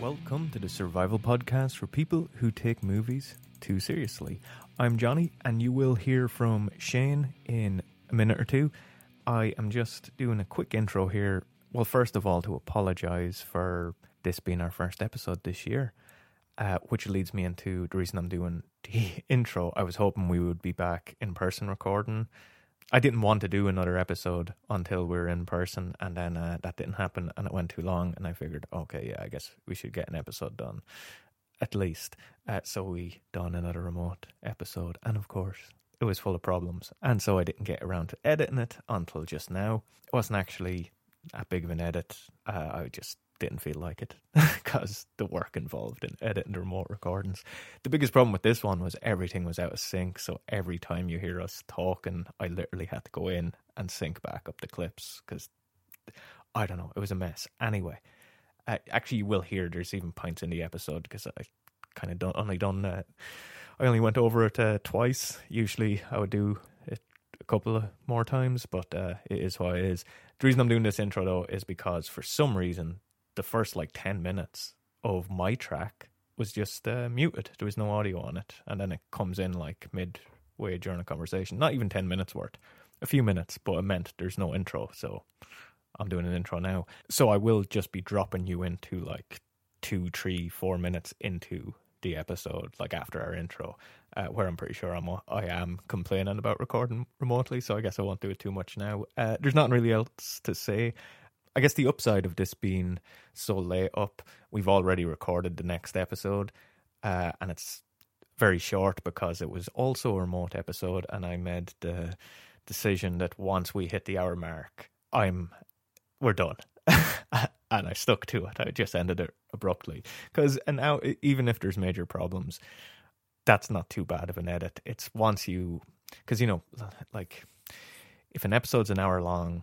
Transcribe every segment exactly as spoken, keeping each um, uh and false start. Welcome to the Survival Podcast for people who take movies too seriously. I'm Johnny, and you will hear from Shane in a minute or two. I am just doing a quick intro here. Well, first of all, to apologise for this being our first episode this year, uh, which leads me into the reason I'm doing the intro. I was hoping we would be back in person recording. I didn't want to do another episode until we were in person, and then uh, that didn't happen, and it went too long, and I figured, okay, yeah, I guess we should get an episode done. At least. Uh, so we done another remote episode. And of course, it was full of problems. And so I didn't get around to editing it until just now. It wasn't actually that big of an edit. Uh, I just didn't feel like it because the work involved in editing the remote recordings. The biggest problem with this one was everything was out of sync. So every time you hear us talking, I literally had to go in and sync back up the clips because, I don't know, it was a mess. Anyway. Uh, actually, you will hear there's even points in the episode because I kind of only done uh, I only went over it uh, twice. Usually, I would do it a couple of more times, but uh, it is what it is. The reason I'm doing this intro though is because for some reason the first like ten minutes of my track was just uh, muted. There was no audio on it, and then it comes in like midway during a conversation. Not even ten minutes worth, a few minutes, but it meant there's no intro, so. I'm doing an intro now. So I will just be dropping you into like two, three, four minutes into the episode, like after our intro, uh, where I'm pretty sure I'm, I am complaining about recording remotely. So I guess I won't do it too much now. Uh, there's nothing really else to say. I guess the upside of this being so late up, we've already recorded the next episode uh, and it's very short because it was also a remote episode. And I made the decision that once we hit the hour mark, I'm... we're done. And I stuck to it. I just ended it abruptly. Because and now, even if there's major problems, that's not too bad of an edit. It's once you... Because, you know, like, if an episode's an hour long,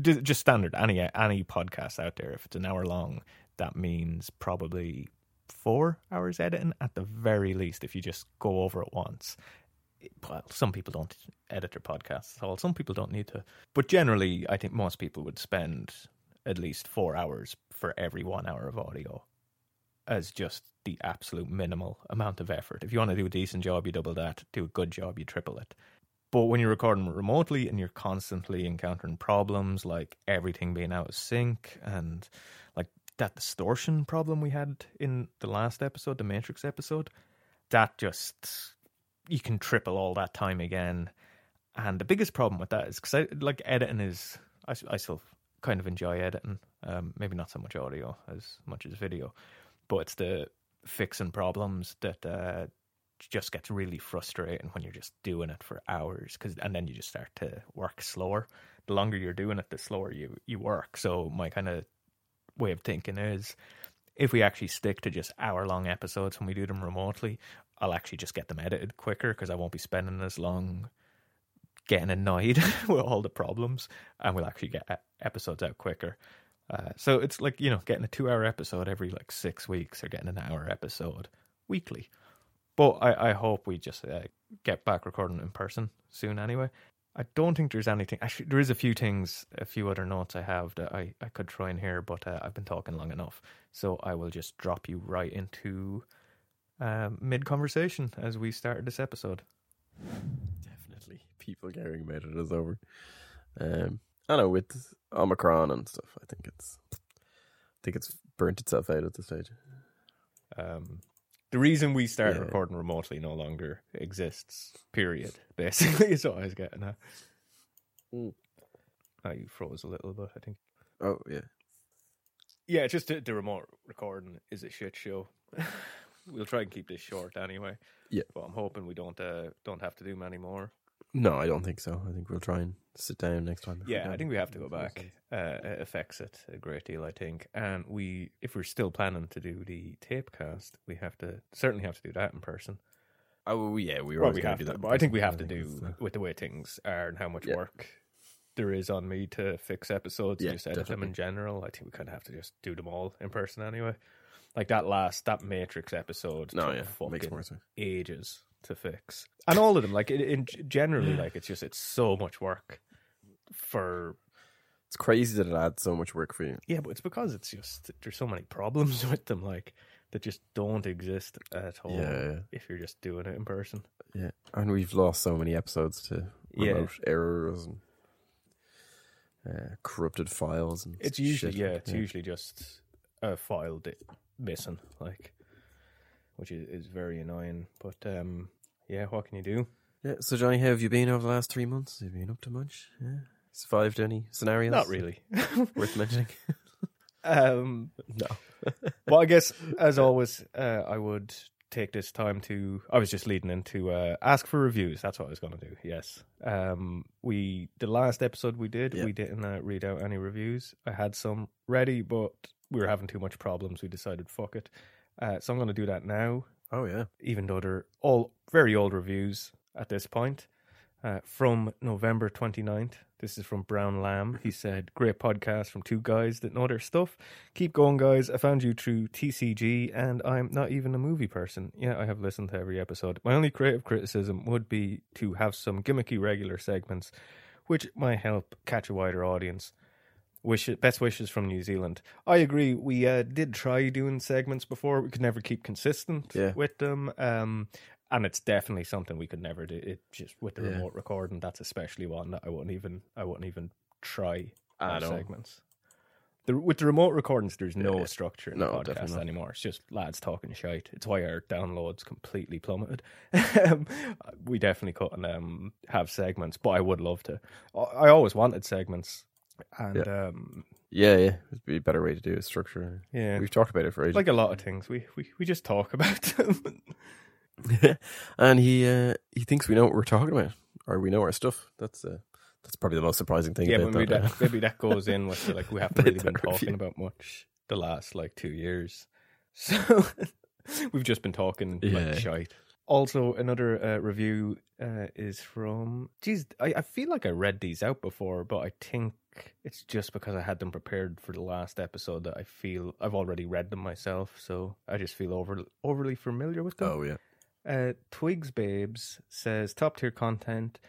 just standard, any any podcast out there, if it's an hour long, that means probably four hours editing at the very least, if you just go over it once. Well, some people don't edit their podcasts at all. Some people don't need to. But generally, I think most people would spend at least four hours for every one hour of audio as just the absolute minimal amount of effort. If you want to do a decent job, you double that. Do a good job, you triple it. But when you're recording remotely and you're constantly encountering problems like everything being out of sync and like that distortion problem we had in the last episode, the Matrix episode, that just... you can triple all that time again. And the biggest problem with that is because I like editing is I, I still kind of enjoy editing, um maybe not so much audio as much as video, but it's the fixing problems that uh just gets really frustrating when you're just doing it for hours, because and then you just start to work slower. The longer you're doing it, the slower you you work. So my kind of way of thinking is, if we actually stick to just hour-long episodes when we do them remotely, I'll actually just get them edited quicker because I won't be spending as long getting annoyed with all the problems, and we'll actually get episodes out quicker. Uh, so it's like, you know, getting a two-hour episode every, like, six weeks or getting an hour episode weekly. But I, I hope we just uh, get back recording in person soon anyway. I don't think there's anything... Actually, there is a few things, a few other notes I have that I, I could throw in here, but uh, I've been talking long enough. So I will just drop you right into uh, mid-conversation as we started this episode. Definitely. People caring about it is over. Um, I know, with Omicron and stuff, I think it's I think it's burnt itself out at this stage. Um, the reason we started yeah. recording remotely no longer exists, period, basically, is what I was getting at. Mm. Oh, you froze a little bit, I think. Oh, yeah. Yeah, just the, the remote recording is a shit show. We'll try and keep this short anyway. Yeah. But I'm hoping we don't uh, don't have to do many more. No, I don't think so. I think we'll try and sit down next time. Yeah, I think we have to go back. Uh, it affects it a great deal, I think. And we, if we're still planning to do the tape cast, we have to certainly have to do that in person. Oh yeah, we were well, we going to do that. But I think we have to do so. With the way things are and how much yeah. work there is on me to fix episodes, yeah, just edit definitely. Them in general. I think we kind of have to just do them all in person anyway. Like that last that Matrix episode. No, yeah, fucking makes more sense. Ages. To fix, and all of them, like in, in generally, like it's just it's so much work for It's crazy that it adds so much work for you. Yeah, but it's because it's just there's so many problems with them, like that just don't exist at all. Yeah. If you're just doing it in person. Yeah, and we've lost so many episodes to remote yeah. errors and uh, corrupted files. And it's usually shit. yeah, it's yeah. usually just a file di- missing, like, which is, is very annoying. But um, yeah, what can you do? Yeah. So Johnny, how have you been over the last three months? Have you been up to much? Yeah. Survived any scenarios? Not really. Worth mentioning. um, no. Well, I guess, as always, uh, I would take this time to... I was just leading into uh, ask for reviews. That's what I was going to do, yes. Um, we The last episode we did, yep. we didn't uh, read out any reviews. I had some ready, but we were having too much problems. We decided, fuck it. Uh, so I'm going to do that now. Oh, yeah. Even though they're all very old reviews at this point. Uh, from November twenty-ninth, this is from Brown Lamb. He said, great podcast from two guys that know their stuff. Keep going, guys. I found you through T C G, and I'm not even a movie person. Yeah, I have listened to every episode. My only creative criticism would be to have some gimmicky regular segments, which might help catch a wider audience. Wish best wishes from New Zealand. I agree. We uh, did try doing segments before. We could never keep consistent yeah. with them. Um, And it's definitely something we could never do. It just with the yeah. remote recording, that's especially one that I wouldn't even I wouldn't even try our segments. The, with the remote recordings, there's no yeah. structure in no, the podcast anymore. It's just lads talking shite. It's why our downloads completely plummeted. We definitely couldn't um, have segments, but I would love to. I always wanted segments. And yeah. um yeah, yeah, it'd be a better way to do it, structure. Yeah, we've talked about it for ages. Like a lot of things, we we, we just talk about them. And he uh, he thinks we know what we're talking about, or we know our stuff. That's uh, that's probably the most surprising thing. Yeah, about maybe that, that maybe that goes in with the, like we haven't really been talking review. about much the last like two years. So we've just been talking yeah. like shite. Also, another uh, review uh, is from. Geez, I, I feel like I read these out before, but I think it's just because I had them prepared for the last episode that I feel I've already read them myself. So I just feel over overly familiar with them. Oh yeah. Uh, Twigs Babes says, top tier content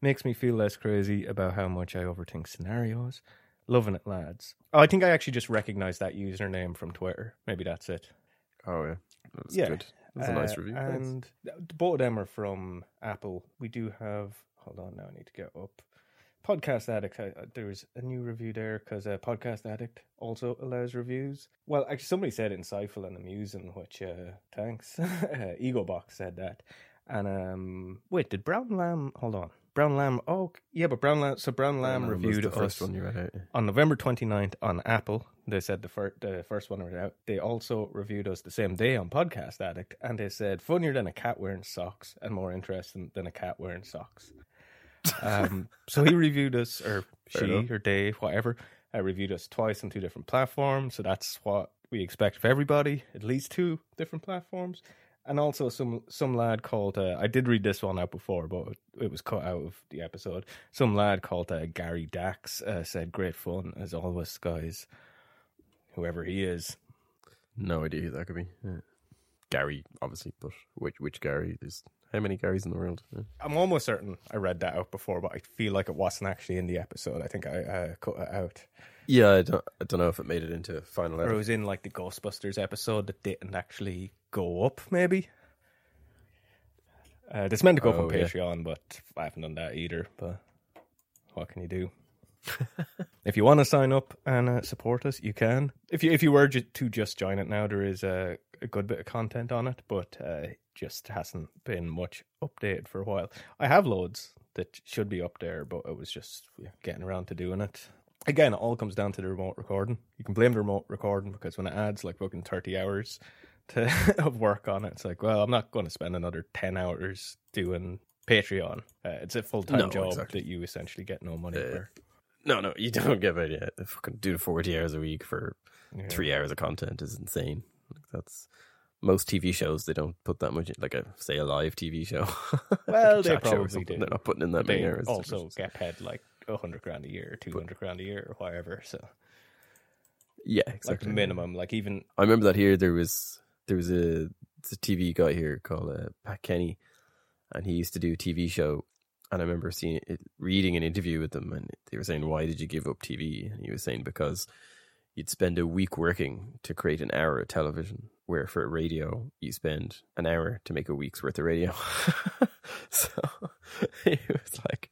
makes me feel less crazy about how much I overthink scenarios. Loving it, lads. Oh, I think I actually just recognized that username from Twitter. Maybe that's it. Oh, yeah. That's yeah. good. That's a nice uh, review. And thanks. Both of them are from Apple. We do have... Hold on now, I need to get up. Podcast Addict. I, uh, there's a new review there because uh, Podcast Addict also allows reviews. Well, actually, somebody said insightful and amusing, which uh, thanks. uh, Ego Box said that. And um, wait, did Brown Lamb? Hold on, Brown Lamb. Oh, yeah, but Brown Lamb. So Brown Lamb, Brown Lamb reviewed the first one you read out. On November twenty-ninth on Apple. They said the first the first one was out. They also reviewed us the same day on Podcast Addict, and they said funnier than a cat wearing socks and more interesting than a cat wearing socks. um, so he reviewed us, or Fair she, enough. or they, whatever, uh, reviewed us twice on two different platforms. So that's what we expect of everybody, at least two different platforms. And also some some lad called, uh, I did read this one out before, but it was cut out of the episode. Some lad called uh, Gary Dax uh, said, great fun, as always, guys. Whoever he is. No idea who that could be. Yeah. Gary, obviously, but which, which Gary is... How many Garys in the world? Yeah. I'm almost certain I read that out before, but I feel like it wasn't actually in the episode. I think I uh, cut it out. Yeah, I don't, I don't know if it made it into final episode. Or it was in like the Ghostbusters episode that didn't actually go up, maybe. Uh, it's meant to go oh, up on Patreon, yeah. but I haven't done that either. But what can you do? If you want to sign up and uh, support us, you can. If you if you were ju- to just join it now, there is a, a good bit of content on it, but uh, just hasn't been much updated for a while. I have loads that should be up there, but it was just yeah, getting around to doing it. Again, it all comes down to the remote recording. You can blame the remote recording because when it adds like fucking thirty hours to of work on it, it's like, well, I'm not going to spend another ten hours doing Patreon. Uh, it's a full-time no, job exactly. that you essentially get no money uh, for. No, no, you don't get it yet. If I can do forty hours a week for yeah. three hours of content is insane. Like that's most T V shows, they don't put that much in, like a, say a live T V show. Well, like they probably do. They're not putting in that they many hours. They also just... get paid like one hundred grand a year, two hundred grand a year, or whatever. So yeah, exactly. Like minimum, like even... I remember that here, there was there was a, a T V guy here called uh, Pat Kenny, and he used to do a T V show. And I remember seeing it, reading an interview with him, and they were saying, "Why did you give up T V?" And he was saying, "Because you'd spend a week working to create an hour of television, where for radio you spend an hour to make a week's worth of radio." So he was like,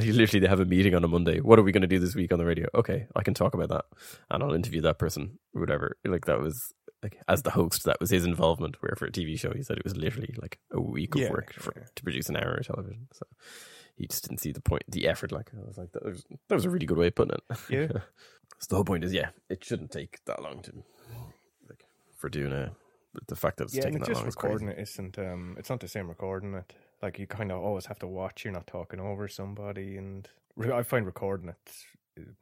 "You literally they have a meeting on a Monday. What are we going to do this week on the radio? Okay, I can talk about that, and I'll interview that person, whatever." Like that was like as the host, that was his involvement. Where for a T V show, he said it was literally like a week of yeah, work for, yeah. to produce an hour of television. So he just didn't see the point, the effort. Like I was like, that was, that was a really good way of putting it. Yeah. So the whole point is, yeah, it shouldn't take that long to like for doing a. The fact that it's yeah, taking that just long, recording is crazy. It isn't. Um, it's not the same recording it. Like you kind of always have to watch. You're not talking over somebody, and re- I find recording it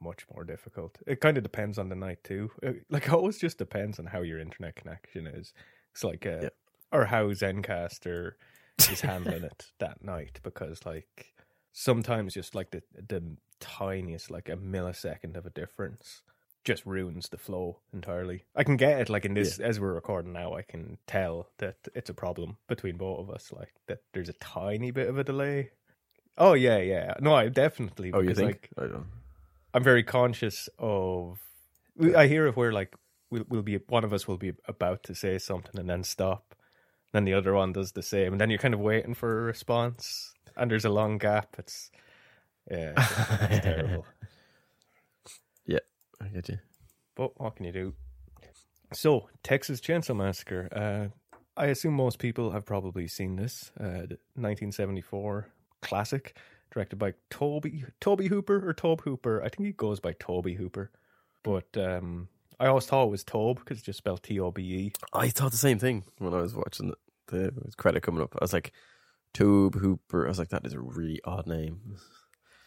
much more difficult. It kind of depends on the night too. It, like it always just depends on how your internet connection is. It's like, uh, yeah. or how Zencastr is handling it that night, because like sometimes just like the the tiniest, like a millisecond of a difference, just ruins the flow entirely. I can get it, like in this yeah. as we're recording now, I can tell that it's a problem between both of us, like that there's a tiny bit of a delay. Oh yeah, yeah. No, I definitely. Oh, you think? Like, I don't. I'm very conscious of. I hear if we're like we'll, we'll be one of us will be about to say something and then stop, and then the other one does the same, and then you're kind of waiting for a response, and there's a long gap. It's yeah, it's, it's terrible. I get you. But what can you do? So, Texas Chainsaw Massacre. Uh, I assume most people have probably seen this. Uh, nineteen seventy-four classic, directed by Tobe Tobe Hooper or Tobe Hooper. I think he goes by Tobe Hooper. But um, I always thought it was Tobe because it's just spelled T O B E. I thought the same thing when I was watching the, the credit coming up. I was like, Tobe Hooper. I was like, that is a really odd name.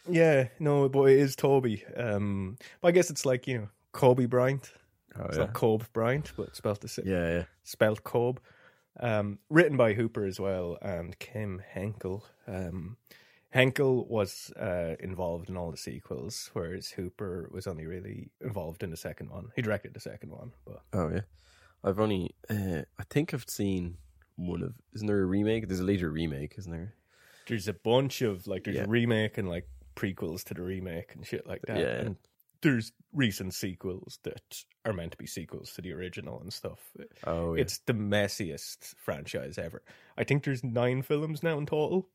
Yeah, no, but it is Toby. Um, but I guess it's like, you know, Kobe Bryant. Oh, it's yeah. not Kobe Bryant, but it's spelled the same. Yeah, yeah. Spelled Kobe. Um, written by Hooper as well and Kim Henkel. Um, Henkel was uh, involved in all the sequels, whereas Hooper was only really involved in the second one. He directed the second one. But oh, yeah. I've only, uh, I think I've seen one of, isn't there a remake? There's a later remake, isn't there? There's a bunch of, like, there's yeah. a remake and, like, prequels to the remake and shit like that, yeah, yeah. and there's recent sequels that are meant to be sequels to the original and stuff. Oh, yeah. It's the messiest franchise ever. I think there's nine films now in total.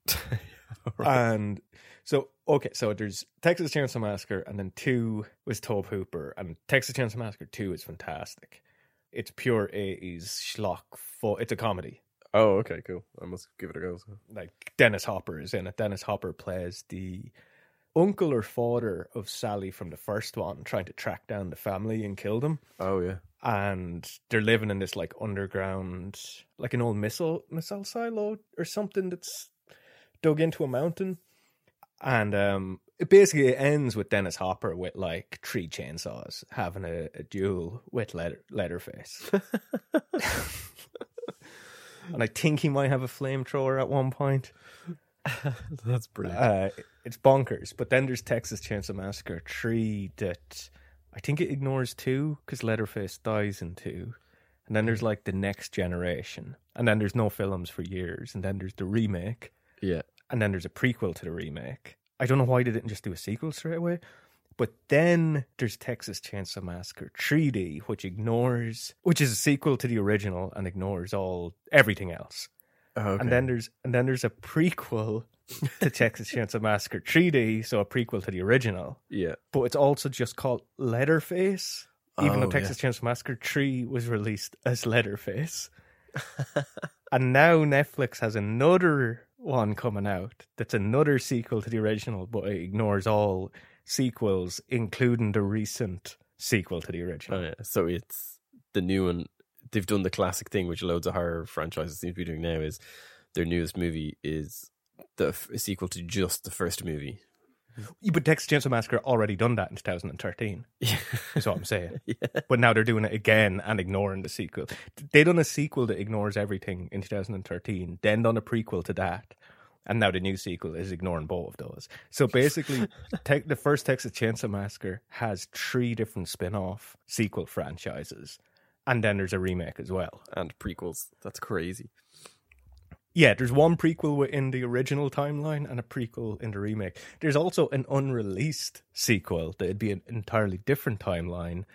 Right. And so, okay, so there's Texas Chainsaw Massacre, and then two was Tobe Hooper, and Texas Chainsaw Massacre two is fantastic. It's pure eighties schlock. For, it's a comedy. Oh, okay, cool. I must give it a go. So. Like Dennis Hopper is in it. Dennis Hopper plays the uncle or father of Sally from the first one, trying to track down the family and kill them. Oh yeah. And they're living in this like underground, like an old missile missile silo or something that's dug into a mountain. And um, it basically ends with Dennis Hopper with like three chainsaws having a, a duel with letter Leatherface. And I think he might have a flamethrower at one point. That's brilliant. Uh, it's bonkers. But then there's Texas Chainsaw Massacre three that I think it ignores two because Leatherface dies in two. And then there's like the next generation. And then there's no films for years. And then there's the remake. Yeah. And then there's a prequel to the remake. I don't know why they didn't just do a sequel straight away. But then there's Texas Chainsaw Massacre three D, which ignores, which is a sequel to the original and ignores all everything else. Oh, okay. And then there's and then there's a prequel to Texas Chainsaw Massacre three D, so a prequel to the original. Yeah. But it's also just called Leatherface, even oh, though Texas yeah. Chainsaw Massacre three was released as Leatherface. And now Netflix has another one coming out that's another sequel to the original, but it ignores all sequels, including the recent sequel to the original. Oh, yeah. So it's the new one. They've done the classic thing, which loads of horror franchises seem to be doing now, is their newest movie is the f- sequel to just the first movie. But Texas Chainsaw Massacre already done that in two thousand thirteen. Yeah. Is what I'm saying. Yeah. But now they're doing it again and ignoring the sequel. They done a sequel that ignores everything in two thousand thirteen, then done a prequel to that, and now the new sequel is ignoring both of those. So basically, te- the first Texas Chainsaw Massacre has three different spin-off sequel franchises. And then there's a remake as well. And prequels. That's crazy. Yeah, there's one prequel in the original timeline and a prequel in the remake. There's also an unreleased sequel that'd be an entirely different timeline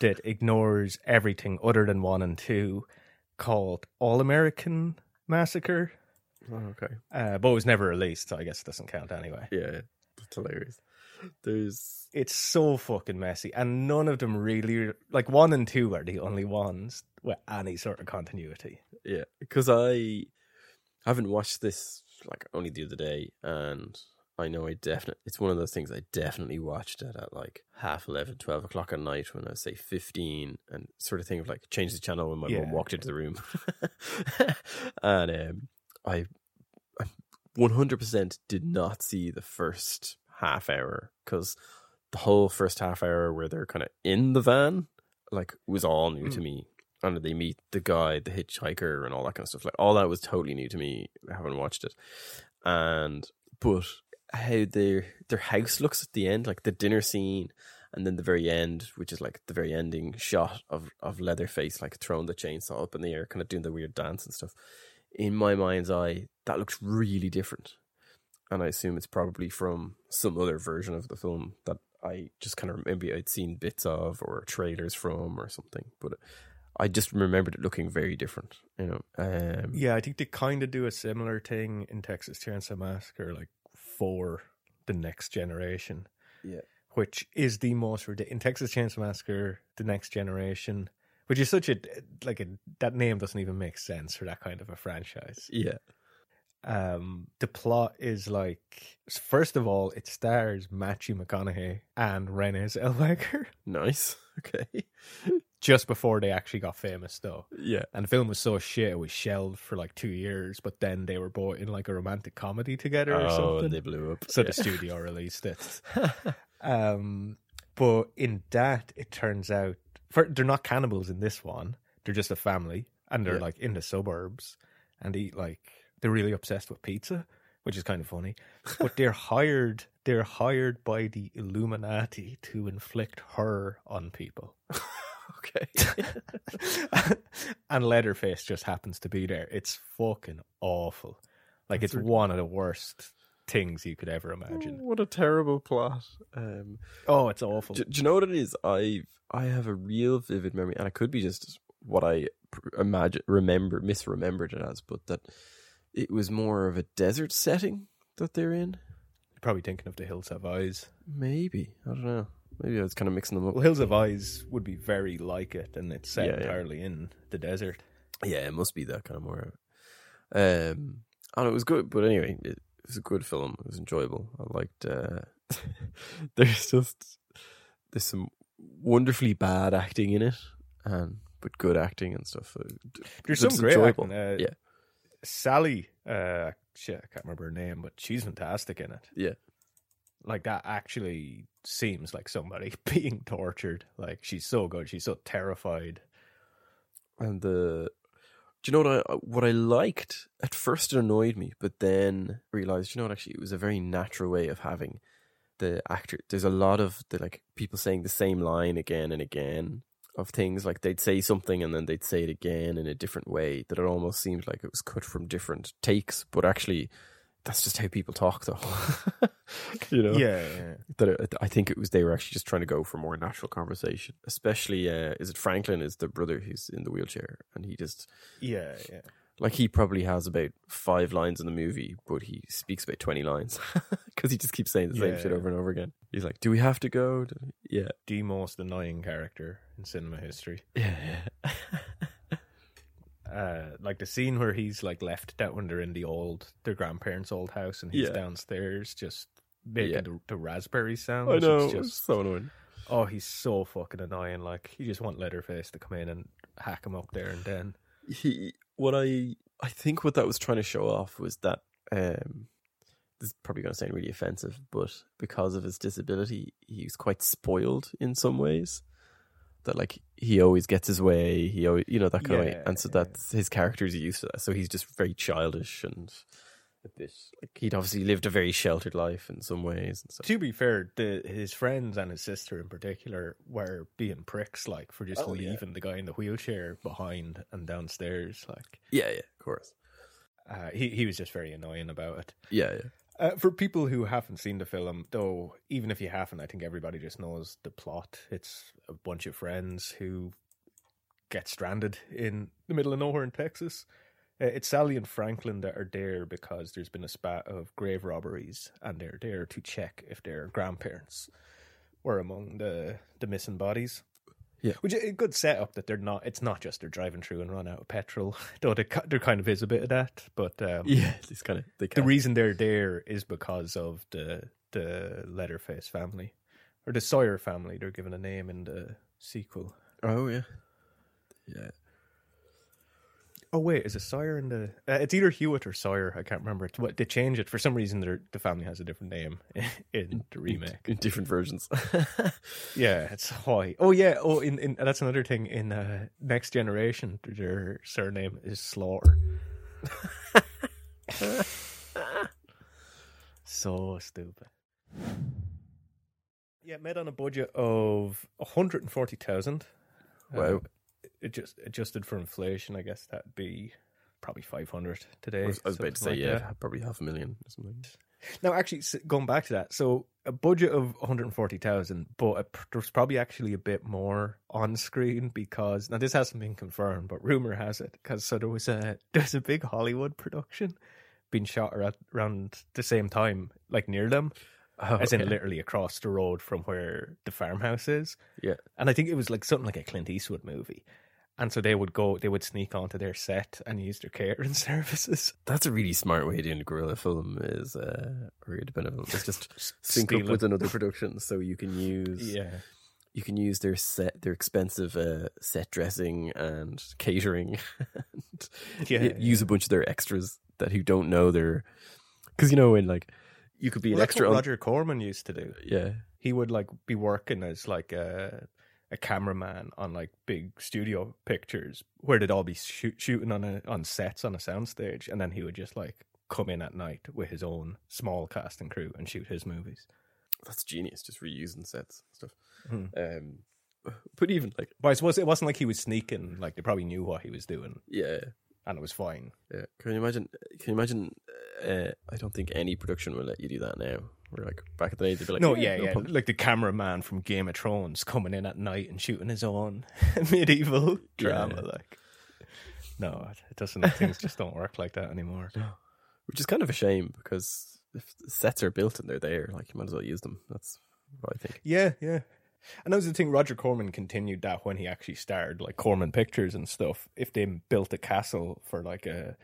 that ignores everything other than one and two, called All American Massacre. Oh, okay. Uh, but it was never released, so I guess it doesn't count anyway. Yeah, that's hilarious. There's... It's so fucking messy, and none of them really... Like, one and two are the only ones with any sort of continuity. Yeah, because I haven't watched this, like, only the other day, and I know I definitely... It's one of those things I definitely watched it at, like, half eleven, twelve o'clock at night when I was, say, fifteen, and sort of thing of, like, change the channel when my yeah. mum walked into the room. And um, I, I one hundred percent did not see the first... half hour, because the whole first half hour where they're kind of in the van, like, was all new mm. to me. And they meet the guy, the hitchhiker, and all that kind of stuff. Like, all that was totally new to me. I haven't watched it. And but how their their house looks at the end, like the dinner scene, and then the very end, which is like the very ending shot of of Leatherface, like, throwing the chainsaw up in the air, kind of doing the weird dance and stuff. In my mind's eye, that looks really different. And I assume it's probably from some other version of the film that I just kind of, maybe I'd seen bits of or trailers from or something. But I just remembered it looking very different, you know. Um, yeah, I think they kind of do a similar thing in Texas Chainsaw Massacre, like, for the Next Generation. Yeah. Which is the most ridiculous. In Texas Chainsaw Massacre, the Next Generation, which is such a, like, a, that name doesn't even make sense for that kind of a franchise. Yeah. Um, the plot is, like, first of all, it stars Matthew McConaughey and Renee Zellweger. Nice. Okay. Just before they actually got famous, though. Yeah. And the film was so shit, it was shelved for, like, two years, but then they were both in, like, a romantic comedy together or oh, something. Oh, and they blew up. So yeah. The studio released it. um, but in that, it turns out, for, they're not cannibals in this one. They're just a family, and they're, yeah. like, in the suburbs, and they eat, like... They're really obsessed with pizza, which is kind of funny. But they're hired they're hired by the Illuminati to inflict horror on people. Okay. And Leatherface just happens to be there. It's fucking awful. Like, That's it's ridiculous. One of the worst things you could ever imagine. Oh, what a terrible plot. Um, oh, it's awful. Do, do you know what it is? I I have a real vivid memory, and it could be just what I imagine, remember, misremembered it as, but that... It was more of a desert setting that they're in. You're probably thinking of The Hills Have Eyes. Maybe. I don't know. Maybe I was kind of mixing them up. Well, Hills Have Eyes would be very like it, and it's set yeah, entirely yeah. in the desert. Yeah, it must be that kind of more. Um, and it was good, but anyway, it was a good film. It was enjoyable. I liked... Uh, there's just... There's some wonderfully bad acting in it, and but good acting and stuff. There's some great enjoyable. acting. Uh, yeah. Sally, uh, shit, I can't remember her name, but she's fantastic in it. Yeah. Like, that actually seems like somebody being tortured. Like, she's so good. She's so terrified. And the... Do you know what I, what I liked? At first it annoyed me, but then realized, you know what, actually, it was a very natural way of having the actor... There's a lot of, the like, people saying the same line again and again. Of things, like, they'd say something and then they'd say it again in a different way, that it almost seemed like it was cut from different takes, but actually that's just how people talk, though. You know, yeah, yeah. That it, I think it was they were actually just trying to go for more natural conversation. Especially, uh, is it Franklin? Is the brother who's in the wheelchair, and he just yeah, yeah, like he probably has about five lines in the movie, but he speaks about twenty lines because he just keeps saying the same yeah, shit over yeah. and over again. He's like, "Do we have to go?" Yeah, the most annoying character in cinema history. Yeah, yeah. Uh, like the scene where he's like left out when they're in the old their grandparents' old house, and he's yeah. downstairs just making yeah. the, the raspberry sound. I know, just, it's so annoying. Oh, he's so fucking annoying. Like, you just want Leatherface to come in and hack him up there and then. He, what I, I think what that was trying to show off was that. Um, This is probably going to sound really offensive, but because of his disability, he's quite spoiled in some ways. That, like, he always gets his way, he always, you know, that kind yeah, of way. And so that's his character's used to that. So he's just very childish, and a bit, like, he'd obviously lived a very sheltered life in some ways. And so. To be fair, the, his friends and his sister in particular were being pricks, like, for just oh, leaving yeah. the guy in the wheelchair behind and downstairs. Like, yeah, yeah, of course. Uh, he, he was just very annoying about it. Yeah, yeah. Uh, for people who haven't seen the film, though, even if you haven't, I think everybody just knows the plot. It's a bunch of friends who get stranded in the middle of nowhere in Texas. Uh, it's Sally and Franklin that are there because there's been a spat of grave robberies, and they're there to check if their grandparents were among the, the missing bodies. Yeah, which is a good setup that they're not. It's not just they're driving through and run out of petrol, though there there kind of is a bit of that. But um, yeah, it's kind of they the reason they're there is because of the the Leatherface family or the Sawyer family. They're given a name in the sequel. Oh yeah, yeah. Oh wait, is it Sawyer in the? Uh, it's either Hewitt or Sawyer. I can't remember. It's what they change it for some reason. The family has a different name in, in the remake, in, in different versions. Yeah, it's why. Oh yeah. Oh, in, in that's another thing. In uh, Next Generation, their surname is Slaughter. So stupid. Yeah, made on a budget of one hundred and forty thousand. Wow. Um, It just adjusted for inflation, I guess that'd be probably five hundred today. I was, I was about to say, like yeah, that. Probably half a million or something. Now, actually, going back to that, so a budget of one hundred forty thousand, but there's probably actually a bit more on screen because now this hasn't been confirmed, but rumor has it because so there was a there's a big Hollywood production being shot around the same time, like near them. Oh, as in okay. Literally across the road from where the farmhouse is. Yeah. And I think it was like something like a Clint Eastwood movie. And so they would go, they would sneak onto their set and use their catering services. That's a really smart way of doing a guerrilla film is uh, really benevolent. It's just sync up with another production so you can use yeah. you can use their set, their expensive uh, set dressing and catering and yeah, y- yeah. use a bunch of their extras that who don't know their... Because, you know, in like... You could be well, an extra. That's what Roger Corman used to do. Yeah, he would like be working as like a a cameraman on like big studio pictures where they'd all be shoot, shooting on a on sets on a soundstage, and then he would just like come in at night with his own small cast and crew and shoot his movies. That's genius, just reusing sets and stuff. Hmm. Um, but even like, but I suppose it wasn't like he was sneaking. Like they probably knew what he was doing. Yeah. And it was fine. Yeah. Can you imagine? Can you imagine? Uh, I don't think any production would let you do that now. We're like back at the day, they'd be like, no, yeah, yeah, no yeah. like the cameraman from Game of Thrones coming in at night and shooting his own medieval drama. Yeah. Like, no, it doesn't. Things just don't work like that anymore. No. Which is kind of a shame because if sets are built and they're there, like you might as well use them. That's what I think. Yeah, yeah. And that was the thing, Roger Corman continued that when he actually starred, like, Corman Pictures and stuff. If they built a castle for, like, a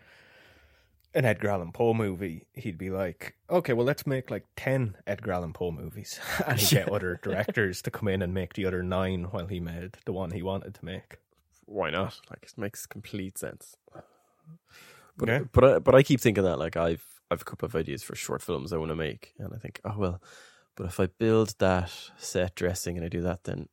an Edgar Allan Poe movie, he'd be like, okay, well, let's make, like, ten Edgar Allan Poe movies. And he'd get other directors to come in and make the other nine while he made the one he wanted to make. Why not? Like, it makes complete sense. But yeah. but, I, but I keep thinking that, like, I've, I've a couple of ideas for short films I want to make. And I think, oh, well... But if I build that set dressing and I do that, then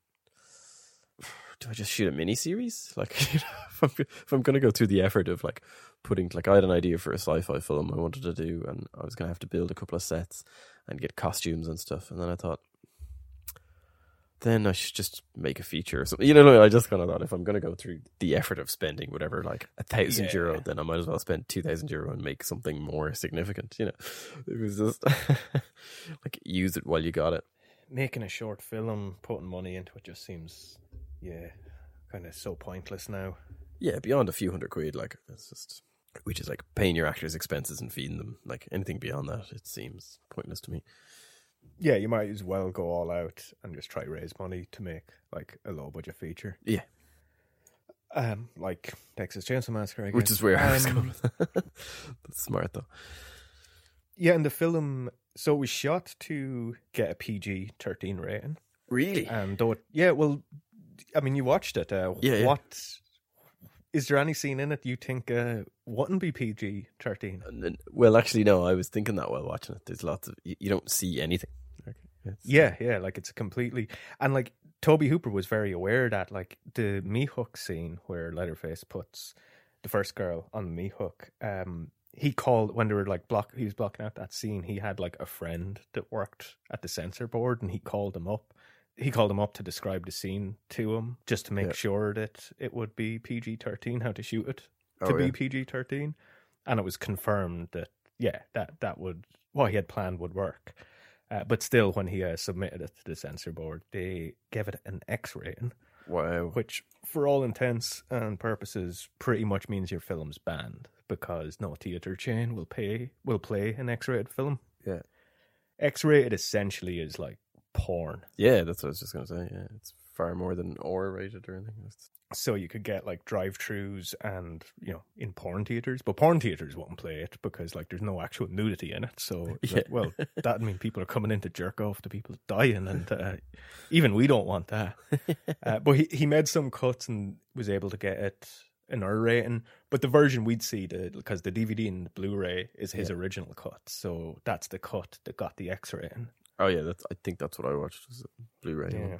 do I just shoot a miniseries? Like, you know, if I'm, if I'm going to go through the effort of like putting, like I had an idea for a sci-fi film I wanted to do and I was going to have to build a couple of sets and get costumes and stuff. And then I thought, then I should just make a feature or something. You know, no, I just kind of thought if I'm going to go through the effort of spending whatever, like a thousand yeah. euro, then I might as well spend two thousand euro and make something more significant. You know, it was just like use it while you got it. Making a short film, putting money into it just seems, yeah, kind of so pointless now. Yeah, beyond a few hundred quid, like it's just, which is like paying your actors' expenses and feeding them. Like anything beyond that, it seems pointless to me. Yeah, you might as well go all out and just try to raise money to make, like, a low-budget feature. Yeah. Um, like Texas Chainsaw Massacre, I guess. Which is where um, I was going with that. That's smart, though. Yeah, and the film... So it was shot to get a P G thirteen rating. Really? Um, though it, yeah, well, I mean, you watched it. Uh, yeah. What... Yeah. Is there any scene in it you think uh, wouldn't be P G thirteen? Well, actually, no. I was thinking that while watching it. There's lots of... You, you don't see anything. It's, yeah, yeah. Like, it's completely... And, like, Tobe Hooper was very aware that, like, the me-hook scene where Leatherface puts the first girl on the me-hook, um, he called... When they were, like, block, he was blocking out that scene, he had, like, a friend that worked at the censor board, and he called him up. He called him up to describe the scene to him just to make yeah. sure that it would be P G thirteen, how to shoot it to oh, be yeah. P G thirteen. and it was confirmed that yeah, that that would what he had planned would work. Uh, but still, when he uh, submitted it to the censor board, they gave it an X rating. Wow. Which, for all intents and purposes, pretty much means your film's banned because no theater chain will pay will play an X-rated film. Yeah. X-rated essentially is like porn. Yeah, that's what I was just going to say. Yeah, it's far more than R-rated or anything. That's... So you could get like drive-thrus and, you know, in porn theaters, but porn theaters won't play it because like there's no actual nudity in it. So yeah. Like, well, that would mean people are coming in to jerk off to people dying, and uh, even we don't want that. Uh, but he, he made some cuts and was able to get it an R rating. But the version we'd see, the because the D V D and the Blu-ray is his yeah. original cut, so that's the cut that got the X rating. Oh yeah, that's, I think that's what I watched, was Blu-ray. Yeah.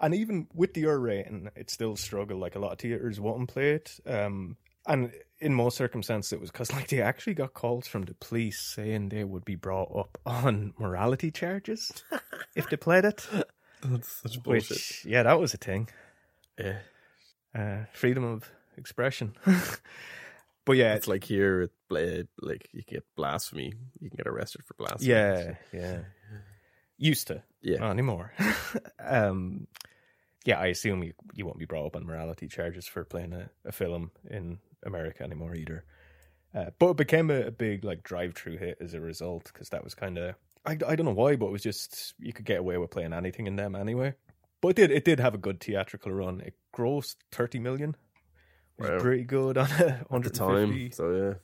And even with the R rating, it still struggled. Like, a lot of theaters won't play it. Um, and in most circumstances, it was because like they actually got calls from the police saying they would be brought up on morality charges if they played it. That's such bullshit. Which, yeah, that was a thing. Yeah, uh, freedom of expression. But yeah, it's like here, it, like you can get blasphemy, you can get arrested for blasphemy. Yeah, yeah. Used to, yeah, not anymore. um, yeah, I assume you, you won't be brought up on morality charges for playing a, a film in America anymore either. Uh, but it became a, a big like drive-through hit as a result, because that was kind of I, I don't know why, but it was just you could get away with playing anything in them anyway. But it did it did have a good theatrical run. It grossed thirty million. It was wow. pretty good on a one hundred fifty. Time, so yeah,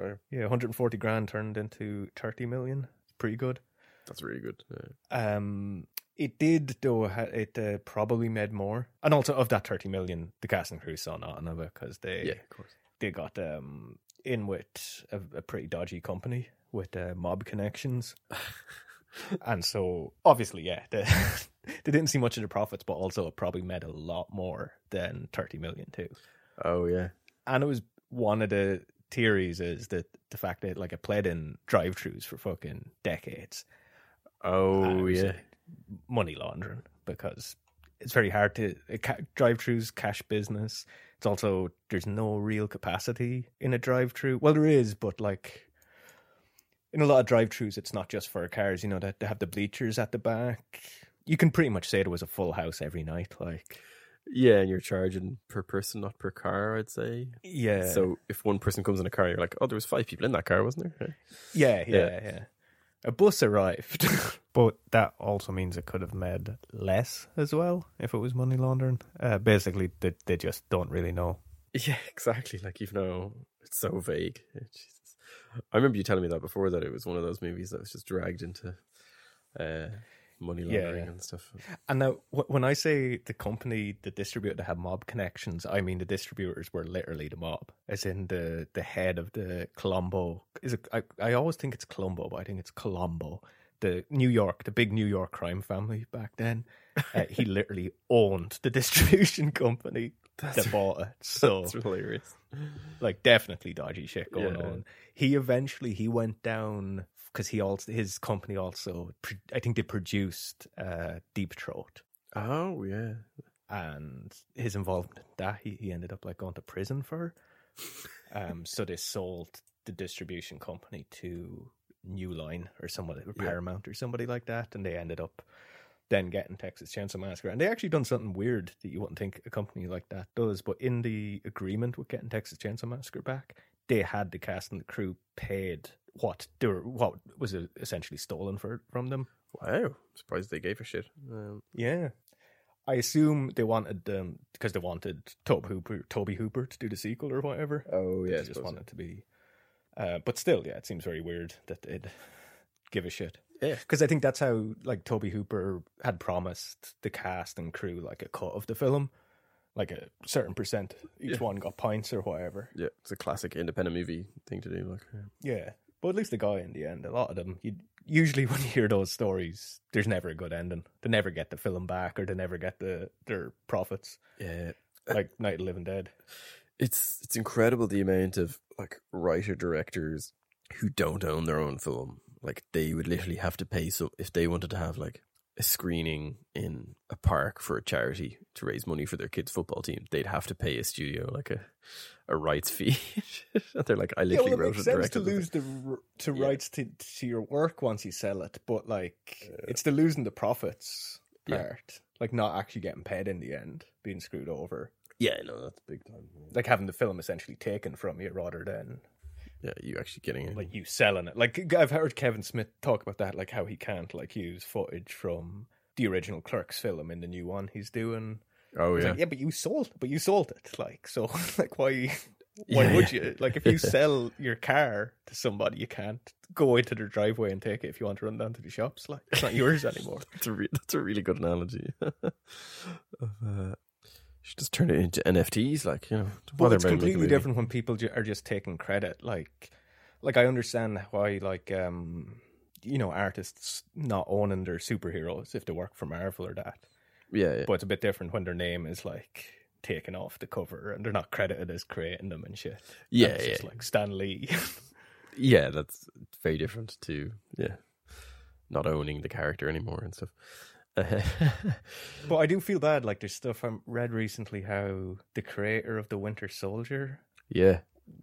wow. yeah, one hundred forty grand turned into thirty million. Pretty good. That's really good. Yeah. Um, it did though. It uh, probably made more, and also of that thirty million, the cast and crew saw nothing of it because they, yeah, of course, they got um in with a, a pretty dodgy company with uh, mob connections, and so obviously, yeah, they, they didn't see much of the profits, but also it probably made a lot more than thirty million too. Oh yeah, and it was one of the theories is that the fact that like it played in drive-thrus for fucking decades. Oh yeah, money laundering, because it's very hard to ca- drive-throughs, cash business. It's also there's no real capacity in a drive-through. Well, there is, but like in a lot of drive-throughs, it's not just for cars. You know that they have the bleachers at the back. You can pretty much say there was a full house every night. Like yeah, and you're charging per person, not per car. I'd say yeah. So if one person comes in a car, you're like, oh, there was five people in that car, wasn't there? Yeah, yeah, yeah. yeah. A bus arrived. But that also means it could have made less as well if it was money laundering. Uh, basically, they, they just don't really know. Yeah, exactly. Like, you know, it's so vague. Jesus. I remember you telling me that before, that it was one of those movies that was just dragged into uh, money laundering yeah. and stuff. And now, when I say the company, the distributor that had mob connections, I mean the distributors were literally the mob, as in the, the head of the Colombo. Is it, I, I always think it's Colombo, but I think it's Colombo. The New York, the big New York crime family back then. Uh, he literally owned the distribution company that's that bought it. So that's hilarious. Like, definitely dodgy shit going yeah. on. He eventually, he went down... Because he also, his company also, I think they produced uh, Deep Throat. Oh yeah, and his involvement in that, he, he ended up like going to prison for. Um, so they sold the distribution company to New Line or somebody, or Paramount yeah. or somebody like that, and they ended up then getting Texas Chainsaw Massacre. And they actually done something weird that you wouldn't think a company like that does. But in the agreement with getting Texas Chainsaw Massacre back, they had the cast and the crew paid what they were, what was essentially stolen for, from them. Wow, surprised they gave a shit. Um, yeah, I assume they wanted them um, because they wanted Tobe Hooper, Tobe Hooper to do the sequel or whatever. Oh yeah, they just wanted it to be. Uh, but still, yeah, it seems very weird that they'd give a shit. Yeah, because I think that's how like Tobe Hooper had promised the cast and crew like a cut of the film. Like a certain percent, each yeah. one got pints or whatever. Yeah, it's a classic independent movie thing to do. Like, yeah. yeah, but at least the guy in the end. A lot of them, you usually when you hear those stories, there's never a good ending. They never get the film back, or they never get the their profits. Yeah, like Night of the Living Dead. It's it's incredible the amount of like writer directors who don't own their own film. Like they would literally have to pay so if they wanted to have like a screening in a park for a charity to raise money for their kids' football team, they'd have to pay a studio like a, a rights fee. They're like, I literally yeah, well, it wrote it directly. It's to lose the to yeah. rights to, to your work once you sell it, but like uh, it's the losing the profits part, yeah. like not actually getting paid in the end, being screwed over. Yeah, no, that's big time. Like having the film essentially taken from you rather than. Yeah, you actually getting it. Like you selling it. Like I've heard Kevin Smith talk about that, like how he can't like use footage from the original Clerks film in the new one he's doing. Oh yeah. Like, yeah, but you sold but you sold it. Like so like why why yeah, would yeah. you? Like if you sell your car to somebody, you can't go into their driveway and take it if you want to run down to the shops. Like it's not yours anymore. That's a re- that's a really good analogy. uh... You should just turn it into N F Ts, like, you know. Well, it's completely different when people ju- are just taking credit. Like, like I understand why, like, um, you know, artists not owning their superheroes if they work for Marvel or that. Yeah, yeah. But it's a bit different when their name is, like, taken off the cover and they're not credited as creating them and shit. Yeah, that's yeah. Just like Stan Lee. Yeah, that's very different to, yeah, not owning the character anymore and stuff. But I do feel bad. Like there's stuff I read recently how the creator of the Winter Soldier, yeah,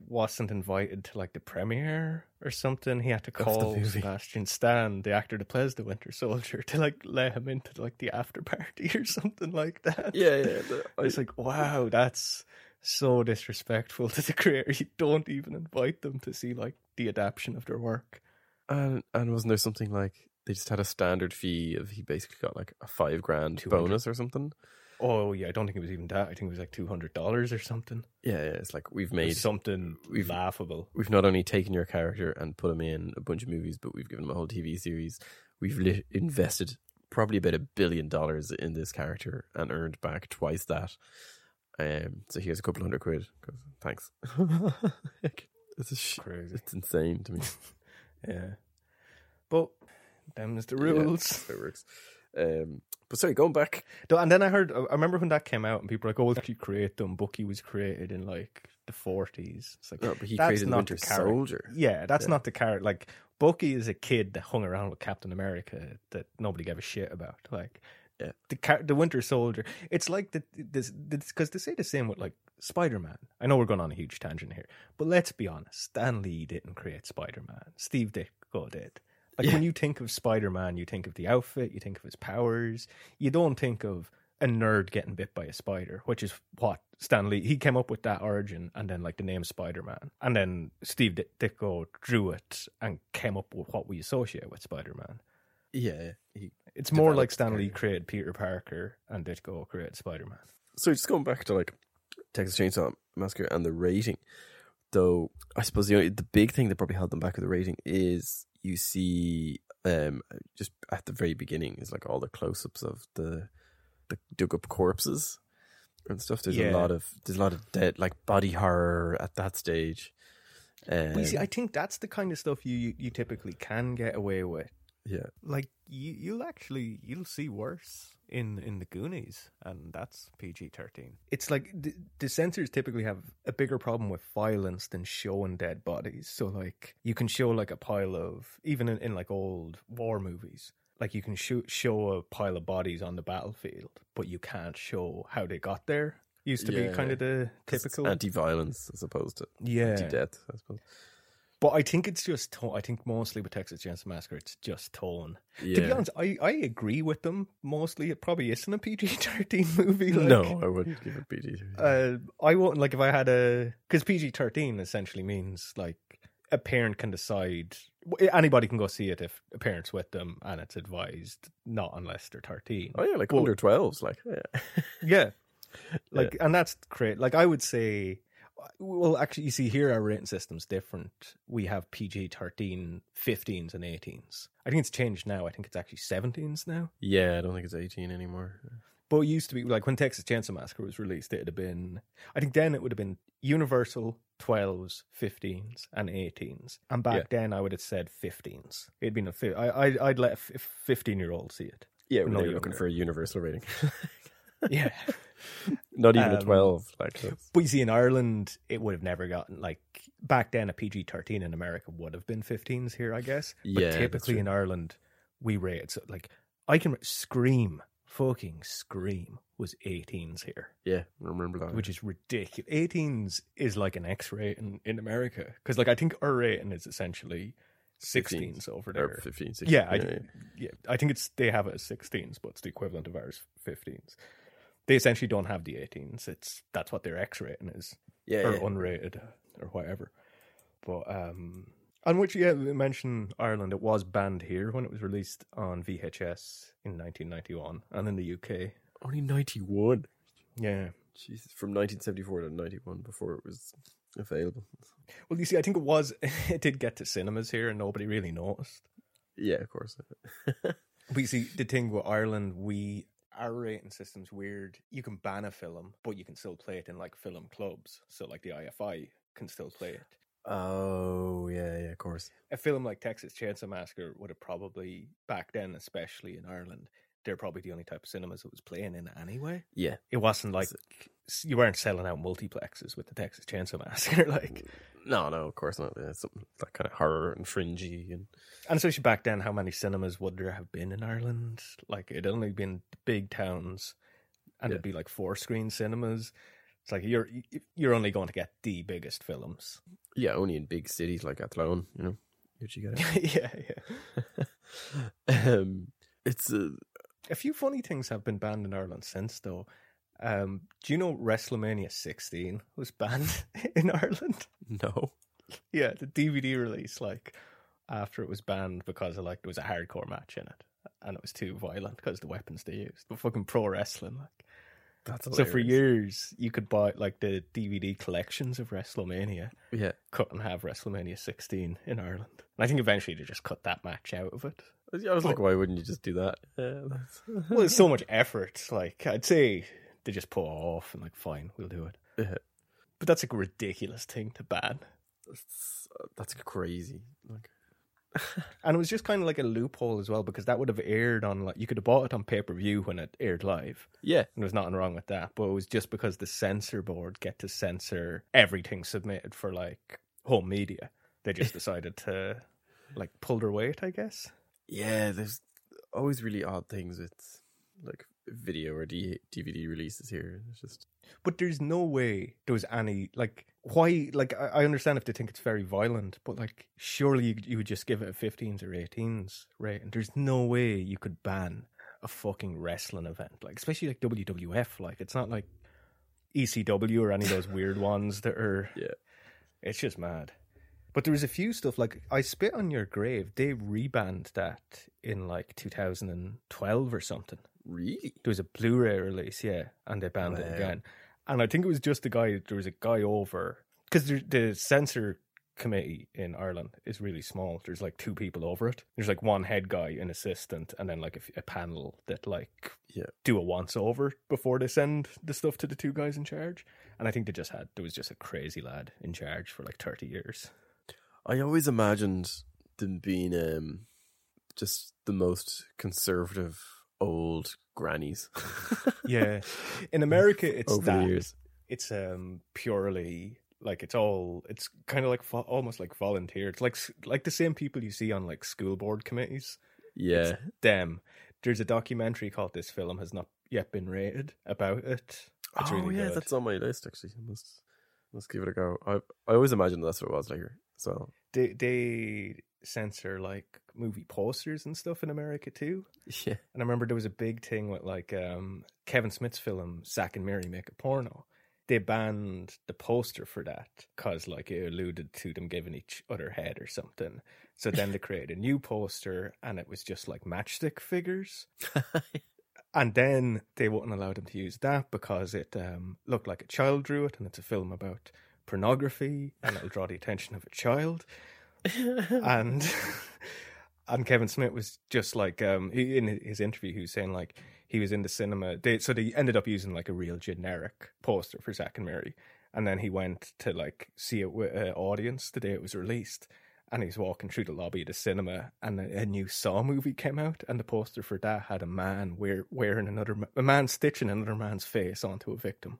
wasn't invited to like the premiere or something. He had to call Sebastian Stan, the actor that plays the Winter Soldier, to like let him into like the after party or something like that. Yeah, yeah. The, I was like, wow, that's so disrespectful to the creator. You don't even invite them to see like the adaptation of their work. And and wasn't there something like? They just had a standard fee of he basically got like a five grand two hundred bonus or something. Oh yeah, I don't think it was even that. I think it was like two hundred dollars or something. Yeah, yeah, it's like we've made something we've, laughable. We've not only taken your character and put him in a bunch of movies, but we've given him a whole T V series. We've li- invested probably about a billion dollars in this character and earned back twice that. Um, so here's a couple hundred quid. Thanks. This is sh- crazy. It's insane to me. Yeah, but. Them's the rules. Yeah, it works. Um, but sorry, going back. And then I heard, I remember when that came out and people were like, oh, did you create them? Bucky was created in like the forties. It's like, no, but he that's created not the Winter Soldier. Yeah, that's yeah. not the character. Like, Bucky is a kid that hung around with Captain America that nobody gave a shit about. Like, yeah. the car- the Winter Soldier. It's like, the because the, the, they say the same with like Spider-Man. I know we're going on a huge tangent here, but let's be honest. Stan Lee didn't create Spider-Man. Steve Ditko did. Like yeah. when you think of Spider-Man, you think of the outfit, you think of his powers. You don't think of a nerd getting bit by a spider, which is what Stan Lee, he came up with that origin and then like the name Spider-Man. And then Steve Ditko drew it and came up with what we associate with Spider-Man. Yeah. He it's more like Stan Lee created Peter Parker and Ditko created Spider-Man. So just going back to like Texas Chainsaw Massacre and the rating, though, I suppose the, only, the big thing that probably held them back with the rating is... You see, um, just at the very beginning is like all the close-ups of the the dug-up corpses and stuff. There's yeah. a lot of there's a lot of dead, like body horror at that stage. Um, you see, I think that's the kind of stuff you, you, you typically can get away with. Yeah, like you you'll actually you'll see worse in, in the Goonies, and that's P G thirteen. It's like the, the censors typically have a bigger problem with violence than showing dead bodies. So like you can show like a pile of even in, in like old war movies, like you can show show a pile of bodies on the battlefield, but you can't show how they got there. Used to yeah, be kind of the typical anti-violence as opposed to yeah. anti-death, I suppose. But I think it's just tone. I think mostly with Texas Chainsaw Massacre, it's just tone. Yeah. To be honest, I, I agree with them mostly. It probably isn't a P G thirteen movie. Like, no, I wouldn't give it P G thirteen. Uh, I wouldn't, like, if I had a... Because P G thirteen essentially means, like, a parent can decide... Anybody can go see it if a parent's with them, and it's advised not unless they're thirteen. Oh, yeah, like but, under twelves. Like, yeah. yeah. Like, yeah. And that's great. Like, I would say... Well, actually, you see here our rating system's different. We have P G thirteen, fifteens and eighteens. I think it's changed now. I think it's actually seventeens now. Yeah, I don't think it's eighteen anymore. But it used to be, like, when Texas Chainsaw Massacre was released, it would have been... I think then it would have been Universal, twelves, fifteens and eighteens. And back yeah. then, I would have said fifteens. It'd been a... I, I, I'd let a fifteen-year-old see it. Yeah, when they were looking for a Universal rating. Yeah. Not even um, a twelve. Like this. But you see, in Ireland, it would have never gotten, like, back then a P G thirteen in America would have been fifteens here, I guess. But yeah, typically in Ireland, we rated, so, like, I can Scream, fucking Scream was eighteens here. Yeah, I remember that. Which is ridiculous. eighteens is like an X rating in America. Because like I think our rating is essentially sixteens over there. Or fifteens. Yeah, I, yeah, yeah. I think it's they have it as sixteens, but it's the equivalent of ours fifteens. They essentially don't have the eighteens. It's that's what their X rating is. Yeah, or yeah. unrated or whatever. But um on which yeah, we mentioned Ireland, it was banned here when it was released on V H S in nineteen ninety-one and in the U K. Only ninety-one. Yeah. Jesus, from nineteen seventy-four to ninety-one before it was available. Well, you see, I think it was it did get to cinemas here and nobody really noticed. Yeah, of course. But you see, the thing with Ireland, we our rating system's weird. You can ban a film, but you can still play it in like film clubs. So like the I F I can still play it. Oh yeah, yeah, of course. A film like Texas Chainsaw Massacre would have probably back then, especially in Ireland, they're probably the only type of cinemas it was playing in anyway. Yeah, it wasn't like it's... you weren't selling out multiplexes with the Texas Chainsaw Massacre. Like, no, no, of course not. Yeah, something that kind of horror and fringy, and and especially back then, how many cinemas would there have been in Ireland? Like, it'd only been big towns, and yeah. it'd be like four screen cinemas. It's like you're you're only going to get the biggest films. Yeah, only in big cities like Athlone, you know. You get yeah, yeah. um, it's a... a few funny things have been banned in Ireland since, though. Um, do you know WrestleMania sixteen was banned in Ireland? No. Yeah, the D V D release, like after it was banned because of like there was a hardcore match in it, and it was too violent because of the weapons they used. But fucking pro wrestling, like. That's so hilarious. For years, you could buy like the D V D collections of WrestleMania. Yeah, cut and have WrestleMania sixteen in Ireland. And I think eventually they just cut that match out of it. I was but, like, why wouldn't you just do that? Yeah, well, it's so much effort. Like, I'd say they just put off and like, fine, we'll do it. Yeah. But that's like a ridiculous thing to ban. That's, that's crazy. Like. And it was just kind of like a loophole as well, because that would have aired on like you could have bought it on pay-per-view when it aired live. Yeah, and there was nothing wrong with that, but it was just because the censor board get to censor everything submitted for like home media, they just decided to like pull their weight, I guess. Yeah, there's always really odd things with like video or D- DVD releases here. It's just, but there's no way there was any like why like I understand if they think it's very violent, but like surely you, you would just give it a fifteens or eighteens, right? And there's no way you could ban a fucking wrestling event, like especially like W W F. Like it's not like E C W or any of those weird ones that are. Yeah, it's just mad. But there was a few stuff like I Spit on Your Grave. They rebanned that in like two thousand twelve or something. Really? There was a Blu-ray release, yeah, and they banned wow. it again. And I think it was just a guy, there was a guy over, because the censor committee in Ireland is really small. There's like two people over it. There's like one head guy, an assistant, and then like a, a panel that like yeah. do a once-over before they send the stuff to the two guys in charge. And I think they just had, there was just a crazy lad in charge for like thirty years. I always imagined them being um, just the most conservative old grannies. Yeah, in America it's over that years. It's um purely like it's all it's kind of like vo- almost like volunteer. It's like like the same people you see on like school board committees. Yeah, it's them. There's a documentary called This Film Has Not Yet Been Rated about it. It's oh really yeah good. That's on my list actually. Let's let's give it a go. I I always imagined that's what it was like here. So they they censor like movie posters and stuff in America too. Yeah, and I remember there was a big thing with like um Kevin Smith's film Zack and Mary Make a Porno. They banned the poster for that because like it alluded to them giving each other head or something. So then they created a new poster and it was just like matchstick figures. And then they wouldn't allow them to use that because it um looked like a child drew it, and it's a film about pornography and it'll draw the attention of a child. and and Kevin Smith was just like um he, in his interview he was saying like he was in the cinema they, so they ended up using like a real generic poster for Zack and Mary, and then he went to like see it with an audience the day it was released, and he's walking through the lobby of the cinema and a, a new Saw movie came out, and the poster for that had a man wear, wearing another a man stitching another man's face onto a victim.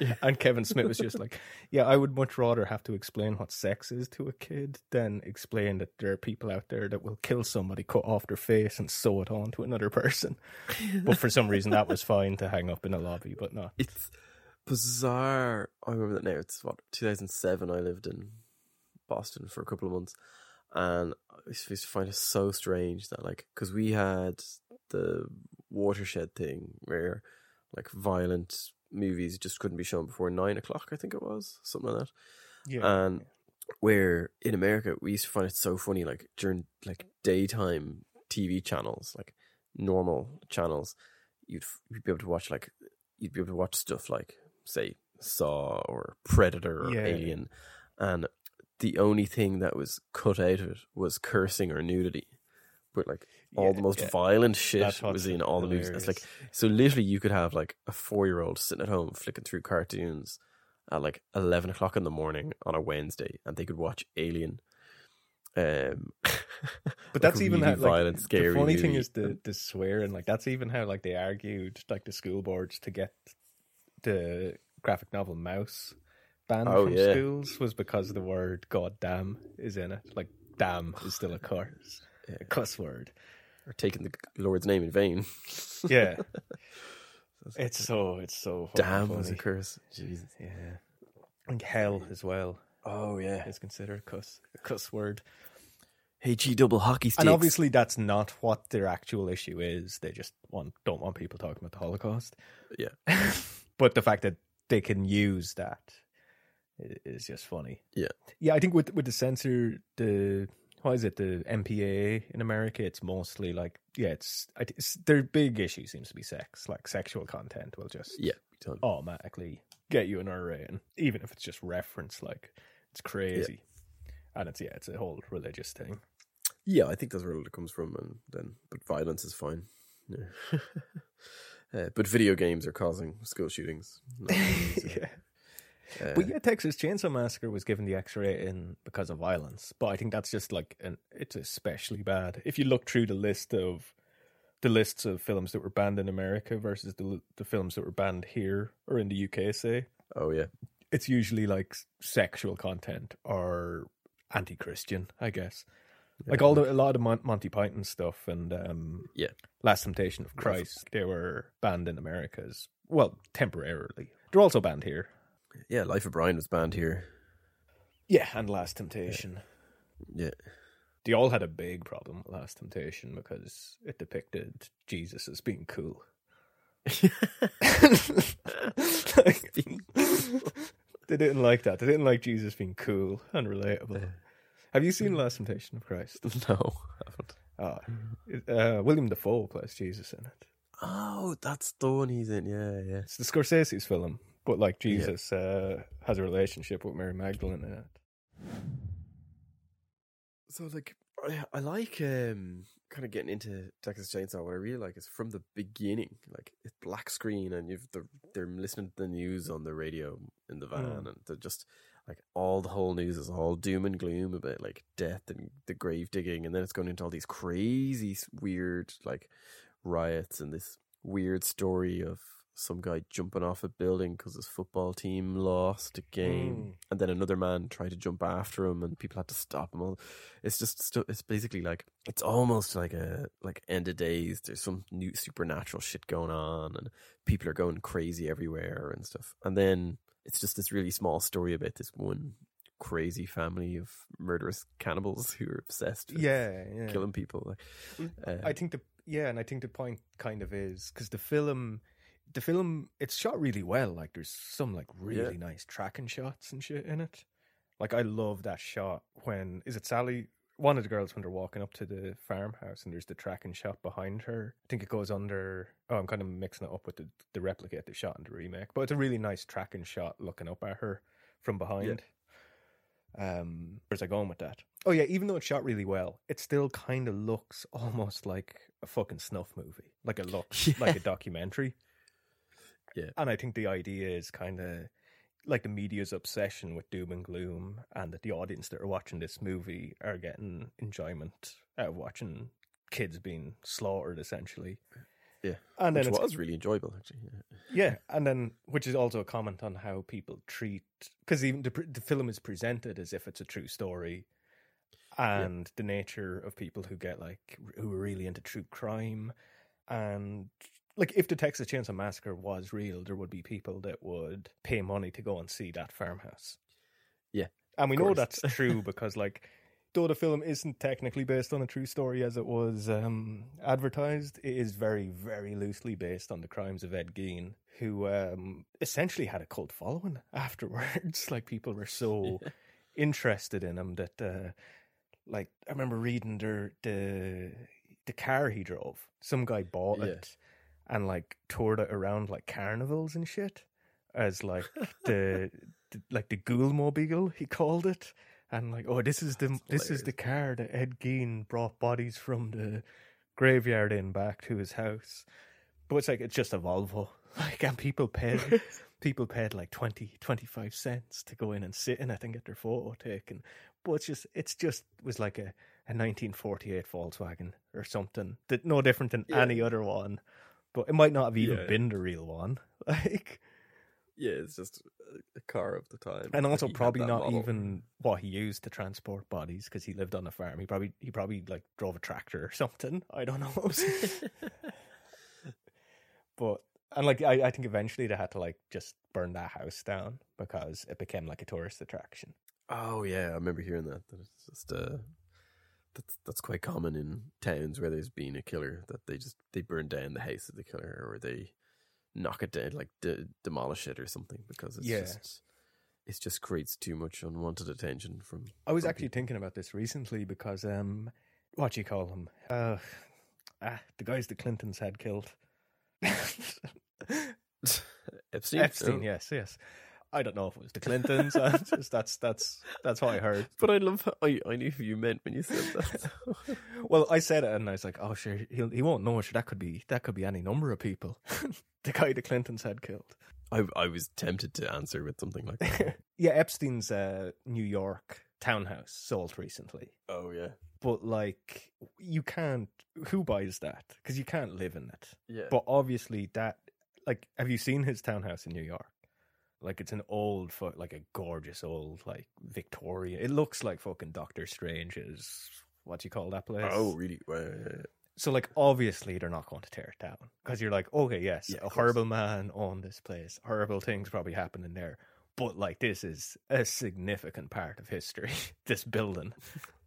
Yeah. And Kevin Smith was just like, yeah, I would much rather have to explain what sex is to a kid than explain that there are people out there that will kill somebody, cut off their face and sew it on to another person. But for some reason that was fine to hang up in a lobby, but not. It's bizarre. I remember that now. It's what, two thousand seven. I lived in Boston for a couple of months, and I used to find it so strange that, like, because we had the watershed thing where, like, violent movies just couldn't be shown before nine o'clock, I think it was, something like that. Yeah. And where in America we used to find it so funny, like during like daytime T V channels, like normal channels, you'd, you'd be able to watch like you'd be able to watch stuff like, say, Saw or Predator or yeah. Alien, and the only thing that was cut out of it was cursing or nudity. But like all yeah, the most yeah. violent shit was in all hilarious. The movies. It's like, so literally you could have like a four-year-old sitting at home flicking through cartoons at like eleven o'clock in the morning on a Wednesday, and they could watch Alien. Um, but that's like even really how like, violent, scary. The funny movie. Thing is the the swearing. Like that's even how like they argued like the school boards to get the graphic novel Mouse banned oh, from yeah. schools was because the word "goddamn" is in it. Like "damn" is still a curse. A cuss word, or taking the Lord's name in vain. Yeah, it's so it's so damn funny. Was a curse. Jesus, yeah, and hell as well. Oh yeah, it's considered a cuss a cuss word. H E double hockey sticks. And obviously that's not what their actual issue is. They just want don't want people talking about the Holocaust. Yeah, but the fact that they can use that is just funny. Yeah, yeah. I think with with the censor the. Why is it the M P A A in America? It's mostly like, yeah, it's, it's their big issue seems to be sex. Like sexual content will just yeah, totally. automatically get you an R rating, even if it's just reference. Like it's crazy, yeah. and it's yeah, it's a whole religious thing. Yeah, I think that's where it comes from, and then but violence is fine. Yeah. uh, but video games are causing school shootings. yeah. Uh, but yeah, Texas Chainsaw Massacre was given the X rating because of violence. But I think that's just like an it's especially bad. If you look through the list of the lists of films that were banned in America versus the the films that were banned here or in the U K, say. Oh yeah. It's usually like sexual content or anti-Christian, I guess. Yeah. Like all the, a lot of Mon- Monty Python stuff and um, yeah. Last Temptation of Christ, they were banned in America as well, temporarily. They're also banned here. Yeah, Life of Brian was banned here. Yeah, and Last Temptation. Yeah. yeah. They all had a big problem with Last Temptation because it depicted Jesus as being cool. like, being cool. They didn't like that. They didn't like Jesus being cool and relatable. Yeah. Have you seen Last Temptation of Christ? No, I haven't. Oh, uh, William Dafoe plays Jesus in it. Oh, that's the one he's in, yeah, yeah. It's the Scorsese's film. But like Jesus yeah. uh, has a relationship with Mary Magdalene in it. So like I, I like um, kind of getting into Texas Chainsaw. What I really like is from the beginning, like it's black screen and you've the, they're listening to the news on the radio in the van, mm. and they're just like all the whole news is all doom and gloom about like death and the grave digging, and then it's going into all these crazy weird like riots and this weird story of. Some guy jumping off a building because his football team lost a game, mm. and then another man tried to jump after him, and people had to stop him. It's just, it's basically like it's almost like a like end of days. There's some new supernatural shit going on, and people are going crazy everywhere and stuff. And then it's just this really small story about this one crazy family of murderous cannibals who are obsessed with yeah, yeah. killing people. Uh, I think the yeah, and I think the point kind of is because the film. The film, it's shot really well. Like, there's some, like, really yeah. nice tracking shots and shit in it. Like, I love that shot when... Is it Sally? One of the girls when they're walking up to the farmhouse and there's the tracking shot behind her. I think it goes under... Oh, I'm kind of mixing it up with the, the replicate they shot in the remake. But it's a really nice tracking shot looking up at her from behind. Yeah. Um, where's I going with that? Oh, yeah, even though it's shot really well, it still kind of looks almost like a fucking snuff movie. Like, it looks yeah. like a documentary. Yeah. And I think the idea is kind of like the media's obsession with doom and gloom, and that the audience that are watching this movie are getting enjoyment out of watching kids being slaughtered, essentially. Yeah, and which then was really enjoyable, actually. Yeah. yeah, and then which is also a comment on how people treat, because even the, the film is presented as if it's a true story, and yeah. the nature of people who get like who are really into true crime, and like if the Texas Chainsaw Massacre was real, there would be people that would pay money to go and see that farmhouse. Yeah, and we know that's true because like. Though the film isn't technically based on a true story as it was um, advertised, it is very, very loosely based on the crimes of Ed Gein, who um, essentially had a cult following afterwards. Like, people were so yeah. interested in him that, uh, like, I remember reading the, the, the car he drove. Some guy bought yeah. it and, like, toured it around, like, carnivals and shit as, like, the, the like the ghoulmobile, he called it. And like, oh, this is the That's this hilarious. is the car that Ed Gein brought bodies from the graveyard in back to his house. But it's like, it's just a Volvo. Like, and people paid people paid like twenty, twenty-five cents to go in and sit in it and get their photo taken. But it's just it's just it was like a, a nineteen forty-eight Volkswagen or something. That no different than yeah. any other one. But it might not have even yeah. been the real one. Like Yeah, it's just a car of the time, and also like probably not model. even what he used to transport bodies because he lived on a farm. He probably he probably like drove a tractor or something. I don't know. But and like I, I think eventually they had to like just burn that house down because it became like a tourist attraction. Oh yeah, I remember hearing that. That it's just uh, that's that's quite common in towns where there's been a killer that they just they burn down the house of the killer or they. knock it down, like de- demolish it or something, because it's yeah. just it just creates too much unwanted attention from. I was from actually people. thinking about this recently because um, what do you call him? Uh, ah, the guys the Clintons had killed. Epstein. Epstein, oh. yes, yes. I don't know if it was the Clintons. just, that's that's that's what I heard. But I love. How I I knew who you meant when you said that. Well, I said it, and I was like, "Oh, sure, he he won't know. Sure, that could be that could be any number of people." The guy the Clintons had killed. I I was tempted to answer with something like that. Yeah, Epstein's uh, New York townhouse sold recently. Oh yeah, but like you can't. Who buys that? Because you can't live in it. Yeah. But obviously that. Like, have you seen his townhouse in New York? Like, it's an old, like a gorgeous old, like, Victoria. It looks like fucking Doctor Strange's, what do you call that place? Oh, really? Uh, so, like, obviously they're not going to tear it down. Because you're like, okay, yes, yeah, a horrible man owned this place. Horrible things probably happened in there. But, like, this is a significant part of history, this building.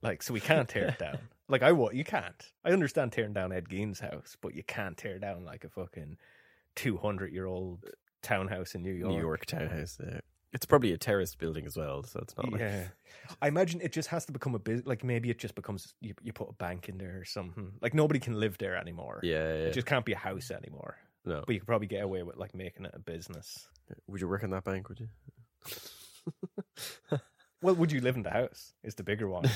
Like, so we can't tear it down. Like, I what you can't. I understand tearing down Ed Gein's house, but you can't tear down, like, a fucking two hundred-year-old... townhouse in New York. New York townhouse. Yeah. It's probably a terraced building as well, so it's not like... Yeah. I imagine it just has to become a business. Like, maybe it just becomes... You, you put a bank in there or something. Like, nobody can live there anymore. Yeah, yeah. It just can't be a house anymore. No. But you could probably get away with, like, making it a business. Would you work in that bank, would you? Well, would you live in the house? Is the bigger one.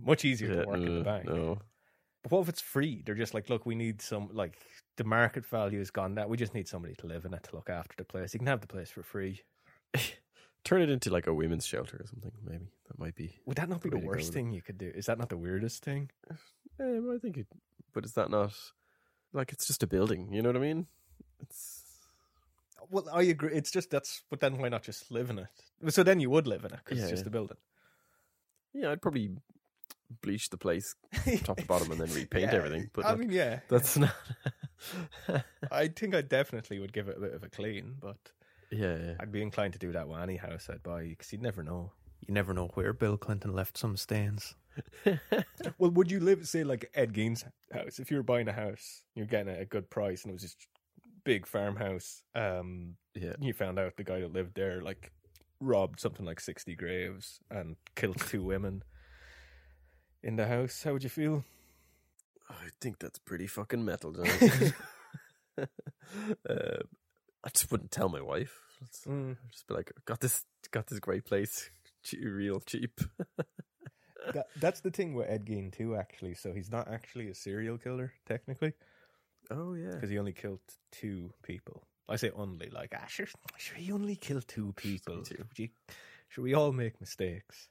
Much easier yeah, to work no, in the bank. No. But what if it's free? They're just like, look, we need some, like... The market value has gone down. We just need somebody to live in it, to look after the place. You can have the place for free. Turn it into like a women's shelter or something, maybe. That might be... Would that not be the worst thing you could do? Is that not the weirdest thing? Yeah, well, I think it... But is that not... Like, it's just a building, you know what I mean? It's... Well, I agree. It's just that's... But then why not just live in it? So then you would live in it, because yeah, it's just yeah. a building. Yeah, I'd probably... bleach the place top to bottom and then repaint yeah. everything. But I like, mean, yeah, that's yeah. not. I think I definitely would give it a bit of a clean, but yeah, yeah. I'd be inclined to do that with any house I'd buy because you'd never know. You never know where Bill Clinton left some stains. Well, would you live, say, like Ed Gein's house? If you were buying a house, you're getting it at a good price, and it was this big farmhouse. Um, yeah, you found out the guy that lived there like robbed something like sixty graves and killed two women. In the house, how would you feel? I think that's pretty fucking metal, don't I? uh, I just wouldn't tell my wife. Mm. I'd just be like, got this, got this great place, real cheap. that, that's the thing with Ed Gein too, actually. So he's not actually a serial killer, technically. Oh yeah, because he only killed two people. I say only, like, ah, sure, sure, he only killed two people. Should we all make mistakes?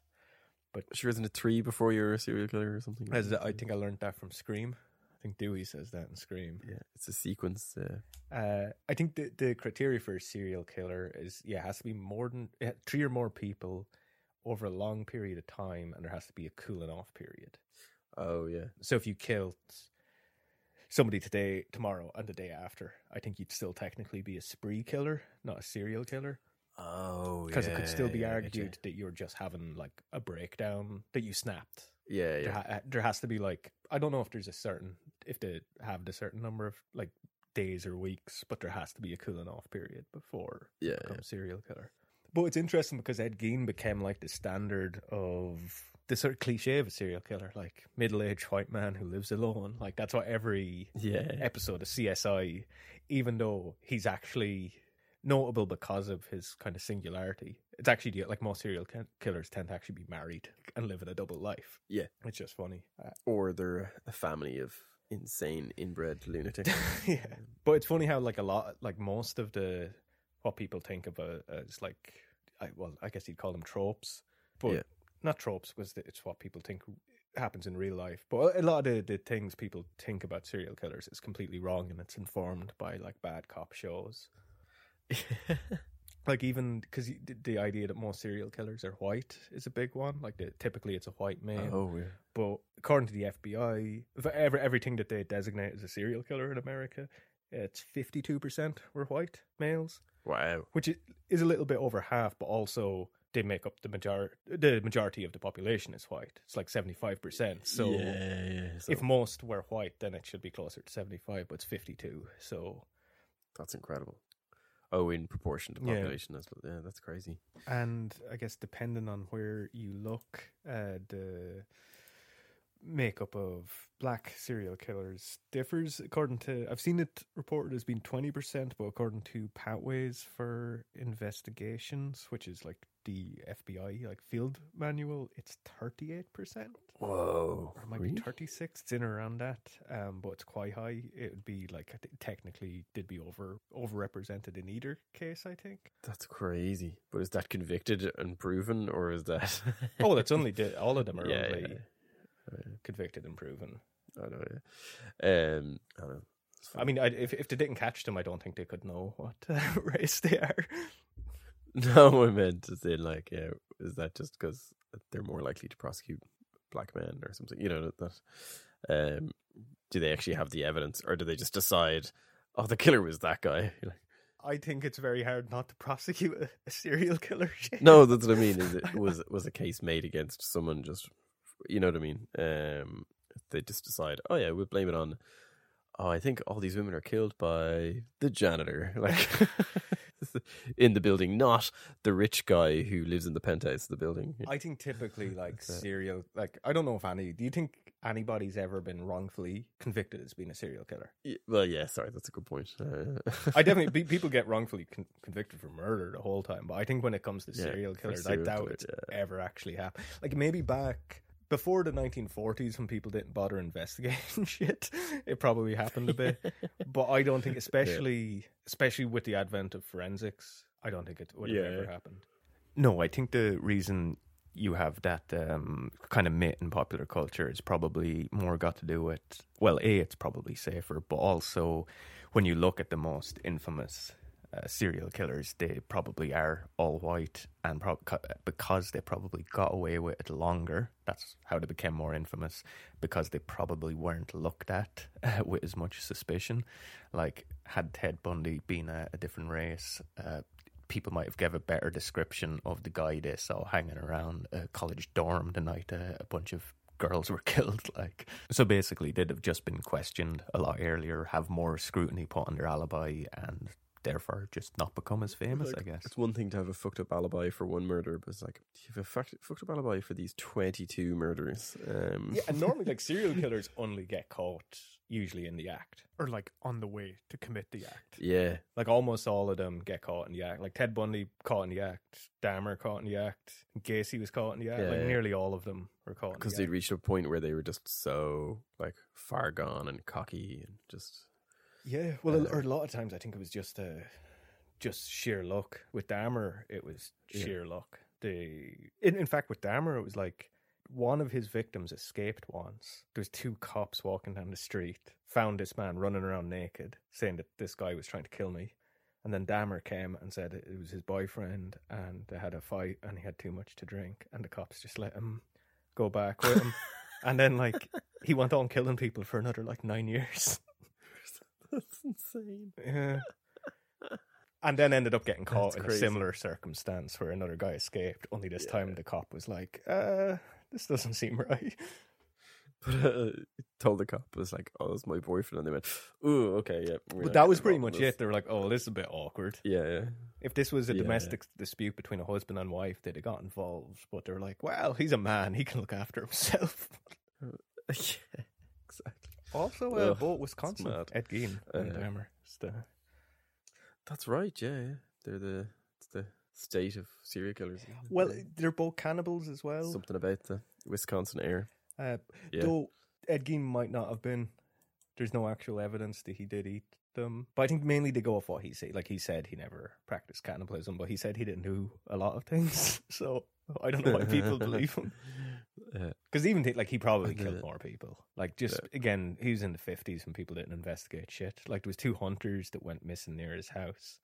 But she was in a three before you were a serial killer or something. As I think I learned that from Scream. I think Dewey says that in Scream. Yeah, it's a sequence. Uh... Uh, I think the, the criteria for a serial killer is, yeah, it has to be more than three or more people over a long period of time, and there has to be a cooling off period. Oh, yeah. So if you killed somebody today, tomorrow, and the day after, I think you'd still technically be a spree killer, not a serial killer. Oh, yeah. Because it could still be yeah, argued yeah. that you're just having, like, a breakdown, that you snapped. Yeah, yeah. There, ha- there has to be, like, I don't know if there's a certain, if they have a certain number of, like, days or weeks, but there has to be a cooling off period before yeah, you become yeah. a serial killer. But it's interesting because Ed Gein became, like, the standard of the sort of cliche of a serial killer, like, middle-aged white man who lives alone. Like, that's what every yeah. episode of C S I, even though he's actually notable because of his kind of singularity. It's actually like most serial killers tend to actually be married and live in a double life. Yeah. It's just funny. Or they're a family of insane inbred lunatics. Yeah. But it's funny how like a lot, like most of the, what people think about as like, I, well, I guess you'd call them tropes, but yeah. not tropes because it's what people think happens in real life. But a lot of the, the things people think about serial killers is completely wrong, and it's informed by like bad cop shows. Like even because the idea that most serial killers are white is a big one. Like the, typically it's a white man. Oh yeah. But according to the F B I, for every, everything that they designate as a serial killer in America, it's fifty-two percent were white males. Wow. Which is a little bit over half, but also they make up the majority. The majority of the population is white. It's like seventy-five percent. So, yeah, yeah, so if most were white, then it should be closer to seventy-five, but it's fifty-two. So that's incredible. Oh, in proportion to population. Yeah. That's, yeah, that's crazy. And I guess depending on where you look, uh, the makeup of black serial killers differs according to... I've seen it reported as being twenty percent, but according to Pathways for Investigations, which is like the F B I like field manual, it's thirty-eight percent. Whoa. Or it might really? be thirty-six. It's in or around that, um, but it's quite high. It would be like, technically, they'd be over overrepresented in either case, I think. That's crazy. But is that convicted and proven, or is that... oh, that's only... The, all of them are yeah, only yeah. convicted and proven. I know, yeah. Um, I don't know. I mean, I, if, if they didn't catch them, I don't think they could know what uh, race they are. No, I meant to say, like, yeah, is that just because they're more likely to prosecute black men or something? You know, that um, do they actually have the evidence, or do they just decide, oh, the killer was that guy? Like, I think it's very hard not to prosecute a, a serial killer. No, that's what I mean. Is it was was a case made against someone? Just, you know what I mean? Um, they just decide, oh yeah, we'll blame it on. Oh, I think all these women are killed by the janitor, like in the building, not the rich guy who lives in the penthouse of the building. I think typically, like serial, like I don't know if any. Do you think anybody's ever been wrongfully convicted as being a serial killer? Yeah, well, yeah, sorry, that's a good point. Uh, I definitely people get wrongfully con- convicted for murder the whole time, but I think when it comes to yeah, serial killers, serial I doubt killer, it's yeah. ever actually happened. Like maybe back. Before the nineteen forties, when people didn't bother investigating shit, it probably happened a bit. But I don't think, especially yeah. especially with the advent of forensics, I don't think it would have yeah. ever happened. No, I think the reason you have that um, kind of myth in popular culture is probably more got to do with, well, A, it's probably safer, but also when you look at the most infamous Uh, serial killers, they probably are all white, and pro- because they probably got away with it longer, that's how they became more infamous, because they probably weren't looked at uh, with as much suspicion. Like, had Ted Bundy been a, a different race, uh, people might have given a better description of the guy they saw hanging around a college dorm the night uh, a bunch of girls were killed. Like, so basically they'd have just been questioned a lot earlier, have more scrutiny put on their alibi, and therefore just not become as famous, like, I guess. It's one thing to have a fucked up alibi for one murder, but it's like, you have a fucked, fucked up alibi for these twenty-two murders. Um. Yeah, and normally like serial killers only get caught usually in the act. Or like on the way to commit the act. Yeah. Like almost all of them get caught in the act. Like Ted Bundy caught in the act, Dahmer caught in the act, Gacy was caught in the act. Yeah. Like nearly all of them were caught in the act. Because they'd reached a point where they were just so like far gone and cocky and just... Yeah, well, uh, or a lot of times I think it was just uh, just sheer luck. With Dahmer, it was sheer yeah. luck. The in, in fact, with Dahmer, it was like one of his victims escaped once. There was two cops walking down the street, found this man running around naked, saying that this guy was trying to kill me. And then Dahmer came and said it was his boyfriend and they had a fight and he had too much to drink. And the cops just let him go back with him. And then, like, he went on killing people for another, like, nine years. That's insane. Yeah. And then ended up getting caught in a similar circumstance where another guy escaped, only this yeah. time the cop was like, uh, this doesn't seem right. But uh, told the cop, was like, oh, it's my boyfriend. And they went, ooh, okay, yeah. But that was pretty much this. it. They were like, oh, this is a bit awkward. Yeah, yeah. If this was a yeah, domestic yeah. dispute between a husband and wife, they'd have got involved. But they were like, well, he's a man. He can look after himself. Yeah, exactly. Also, uh, oh, both Wisconsin, Ed Gein and uh, Dahmer. The... That's right, yeah, yeah. They're the, it's the state of serial killers. Well, they're both cannibals as well. Something about the Wisconsin air. Uh, yeah. Though Ed Gein might not have been, there's no actual evidence that he did eat them. But I think mainly they go off what he said. Like, he said he never practiced cannibalism, but he said he didn't do a lot of things. So I don't know why people believe him. Because even th- like he probably killed more people. Like, just yeah. again, he was in the fifties when people didn't investigate shit. Like, there was two hunters that went missing near his house.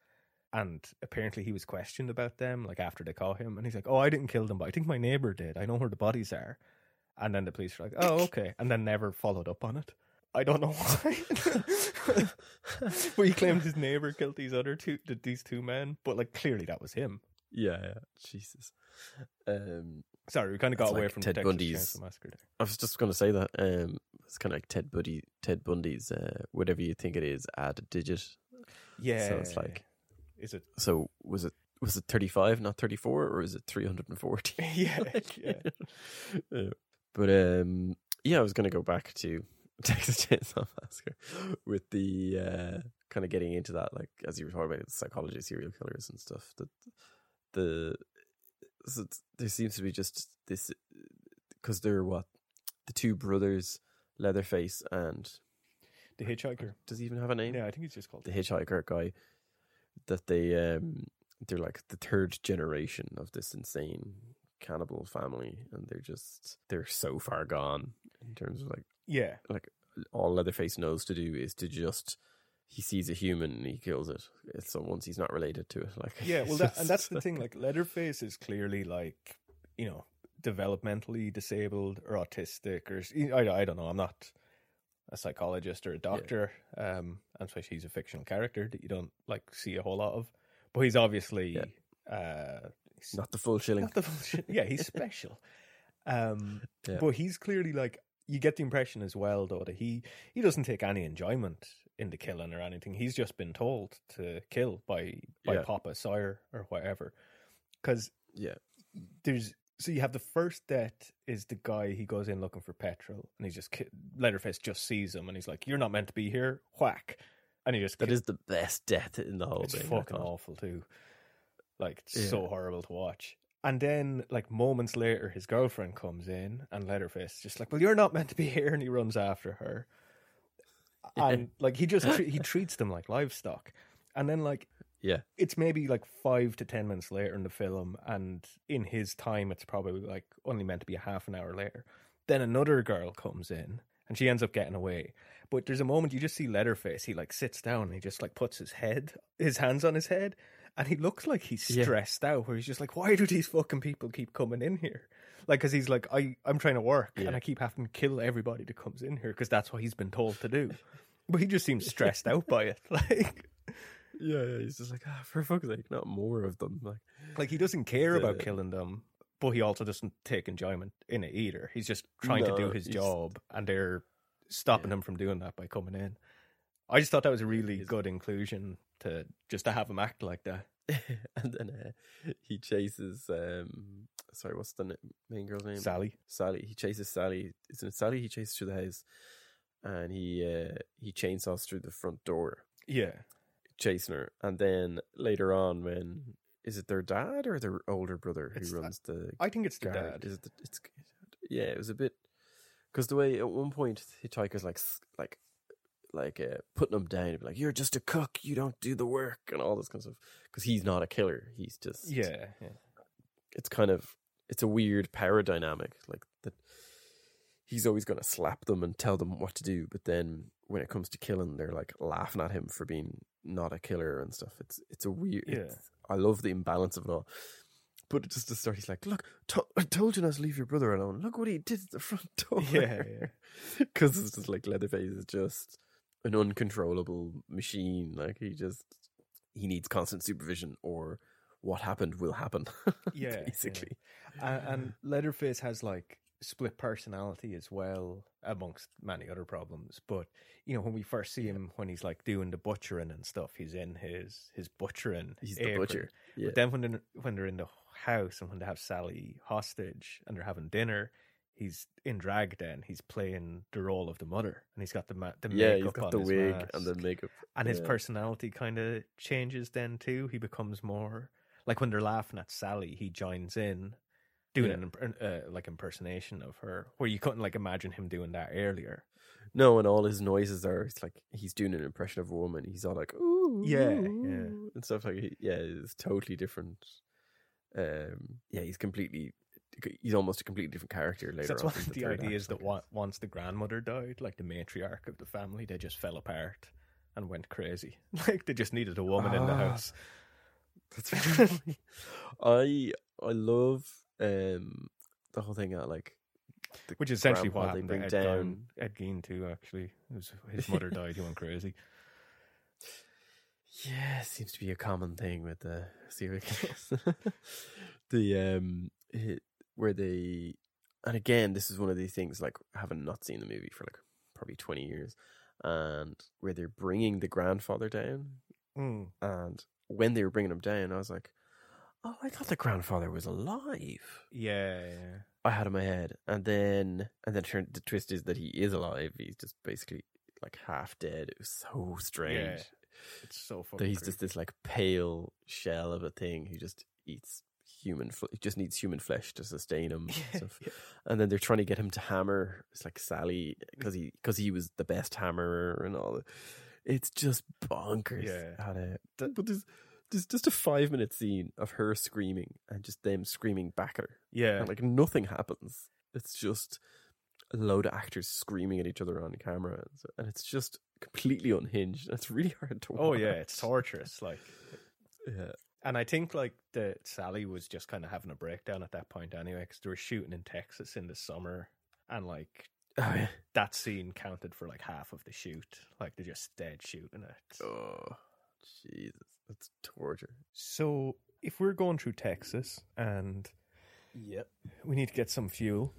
And apparently he was questioned about them, like, after they caught him. And he's like, oh, I didn't kill them, but I think my neighbor did. I know where the bodies are. And then the police were like, oh, okay. And then never followed up on it. I don't know why. But he claimed his neighbor killed these other two, these two men. But, like, clearly that was him. Yeah, yeah. Jesus. Um, Sorry, we kind of got away like from Ted Bundy's massacre. I was just going to say that. Um, it's kind of like Ted Bundy, Ted Bundy's, uh, whatever you think it is, add a digit. Yeah. So it's like, is it? So was it? Was it thirty-five, not thirty-four, or is it three hundred forty? Yeah, like, yeah. yeah. But um, yeah, I was going to go back to Texas Chainsaw Massacre with the uh, kind of getting into that, like, as you were talking about the psychology of serial killers and stuff. That the so there seems to be just this, because they're what, the two brothers, Leatherface and the Hitchhiker. Does he even have a name? Yeah, I think he's just called the Hitchhiker guy. That they um, they're like the third generation of this insane cannibal family, and they're just they're so far gone in terms of, like, yeah, like, all Leatherface knows to do is to just, he sees a human and he kills it, so once he's not related to it, like, yeah, well, that, and that's the thing, like, Leatherface is clearly, like, you know, developmentally disabled or autistic or I, I don't know, I'm not a psychologist or a doctor, yeah. um and so he's a fictional character that you don't, like, see a whole lot of, but he's obviously yeah. uh not the full shilling. Not the full shilling. Yeah, he's special. Um, yeah. But he's clearly, like, you get the impression as well, though, that he, he doesn't take any enjoyment in the killing or anything. He's just been told to kill by, by yeah. Papa, Sire, or whatever. Because yeah. there's... So you have the first death is the guy, he goes in looking for petrol, and he's just... Ki- Leatherface just sees him, and he's like, you're not meant to be here. Whack. And he just... That ki- is the best death in the whole it's thing. It's fucking awful, too. Like, it's yeah. so horrible to watch. And then, like, moments later, his girlfriend comes in, and Leatherface is just like, well, you're not meant to be here, and he runs after her. And, like, he just, he treats them like livestock. And then, like, yeah, it's maybe, like, five to ten minutes later in the film, and in his time, it's probably, like, only meant to be a half an hour later. Then another girl comes in, and she ends up getting away. But there's a moment you just see Leatherface, he, like, sits down, and he just, like, puts his head, his hands on his head, and he looks like he's stressed yeah. out, where he's just like, why do these fucking people keep coming in here? Like, because he's like, I, I'm trying to work, yeah. and I keep having to kill everybody that comes in here, because that's what he's been told to do. But he just seems stressed out by it. Like, yeah, yeah, he's just like, ah, for fuck's sake, not more of them. Like, like he doesn't care about killing them, but he also doesn't take enjoyment in it either. He's just trying no, to do his job, and they're stopping yeah. him from doing that by coming in. I just thought that was a really good inclusion, to just to have him act like that. And then uh, he chases, um, sorry, what's the main girl's name? Sally. Sally. He chases Sally. Isn't it Sally? He chases through the house, and he uh, he chainsaws through the front door. Yeah, chasing her. And then later on, when is it their dad or their older brother who it's runs that, the? I think it's their dad. Is it? The, it's yeah. It was a bit, because the way at one point Hitchhiker's like like. like uh, putting him down and be like, you're just a cook, you don't do the work and all this kind of stuff, because he's not a killer, he's just yeah, yeah. it's kind of it's a weird power dynamic, like that he's always going to slap them and tell them what to do, but then when it comes to killing, they're like laughing at him for being not a killer and stuff. It's it's a weird. Yeah. It's, I love the imbalance of it all. But just to start, he's like, "Look, to- I told you not to leave your brother alone. Look what he did at the front door." Yeah, because yeah. It's just like Leatherface is just an uncontrollable machine. Like he just he needs constant supervision, or what happened will happen. Yeah, basically. Yeah. And, and Leatherface has like split personality as well, amongst many other problems. But you know, when we first see him, when he's like doing the butchering and stuff, he's in his his butchering. He's apron. The butcher. Yeah. But then when they're, when they're in the house and when they have Sally hostage and they're having dinner, he's in drag. Then he's playing the role of the mother, and he's got the ma- the yeah, makeup he's got on the his wig mask. And the makeup, and yeah. His personality kind of changes then too. He becomes more like when they're laughing at Sally, he joins in. Doing yeah. an imp- uh, like impersonation of her, where you couldn't like imagine him doing that earlier. No, and all his noises are, it's like he's doing an impression of a woman. He's all like, ooh, yeah, yeah, and stuff like he, yeah, it's totally different. Um, yeah, he's completely, he's almost a completely different character later. So that's on one of the, the ideas that wa- once the grandmother died, like the matriarch of the family, they just fell apart and went crazy. Like they just needed a woman ah, in the house. That's really I I love. Um, the whole thing at like, which is essentially what happened to Ed Gein. Ed Gein too, actually, it was, his mother died. He went crazy. Yeah, seems to be a common thing with the serial killers. the um, it, where they, and again, this is one of these things like having not seen the movie for like probably twenty years, and where they're bringing the grandfather down, mm. and when they were bringing him down, I was like, oh, I thought the grandfather was alive. Yeah, yeah. I had in my head, and then and then turned, the twist is that he is alive. He's just basically like half dead. It was so strange. Yeah. It's so fucking. That he's creepy. Just this like pale shell of a thing who just eats human. Fl- he just needs human flesh to sustain him. Yeah, and stuff. Yeah. And then they're trying to get him to hammer. It's like Sally because he because he was the best hammerer and all. It's just bonkers. Yeah, how to, but there's. There's just a five minute scene of her screaming and just them screaming back at her. Yeah. And like nothing happens. It's just a load of actors screaming at each other on camera. And, so, and it's just completely unhinged. It's really hard to watch. Oh, yeah. It's torturous. Like, yeah. And I think like the Sally was just kind of having a breakdown at that point anyway, because they were shooting in Texas in the summer. And like, oh, yeah. That scene counted for like half of the shoot. Like, they're just dead shooting it. Oh, Jesus. That's torture. So if we're going through Texas and yep. we need to get some fuel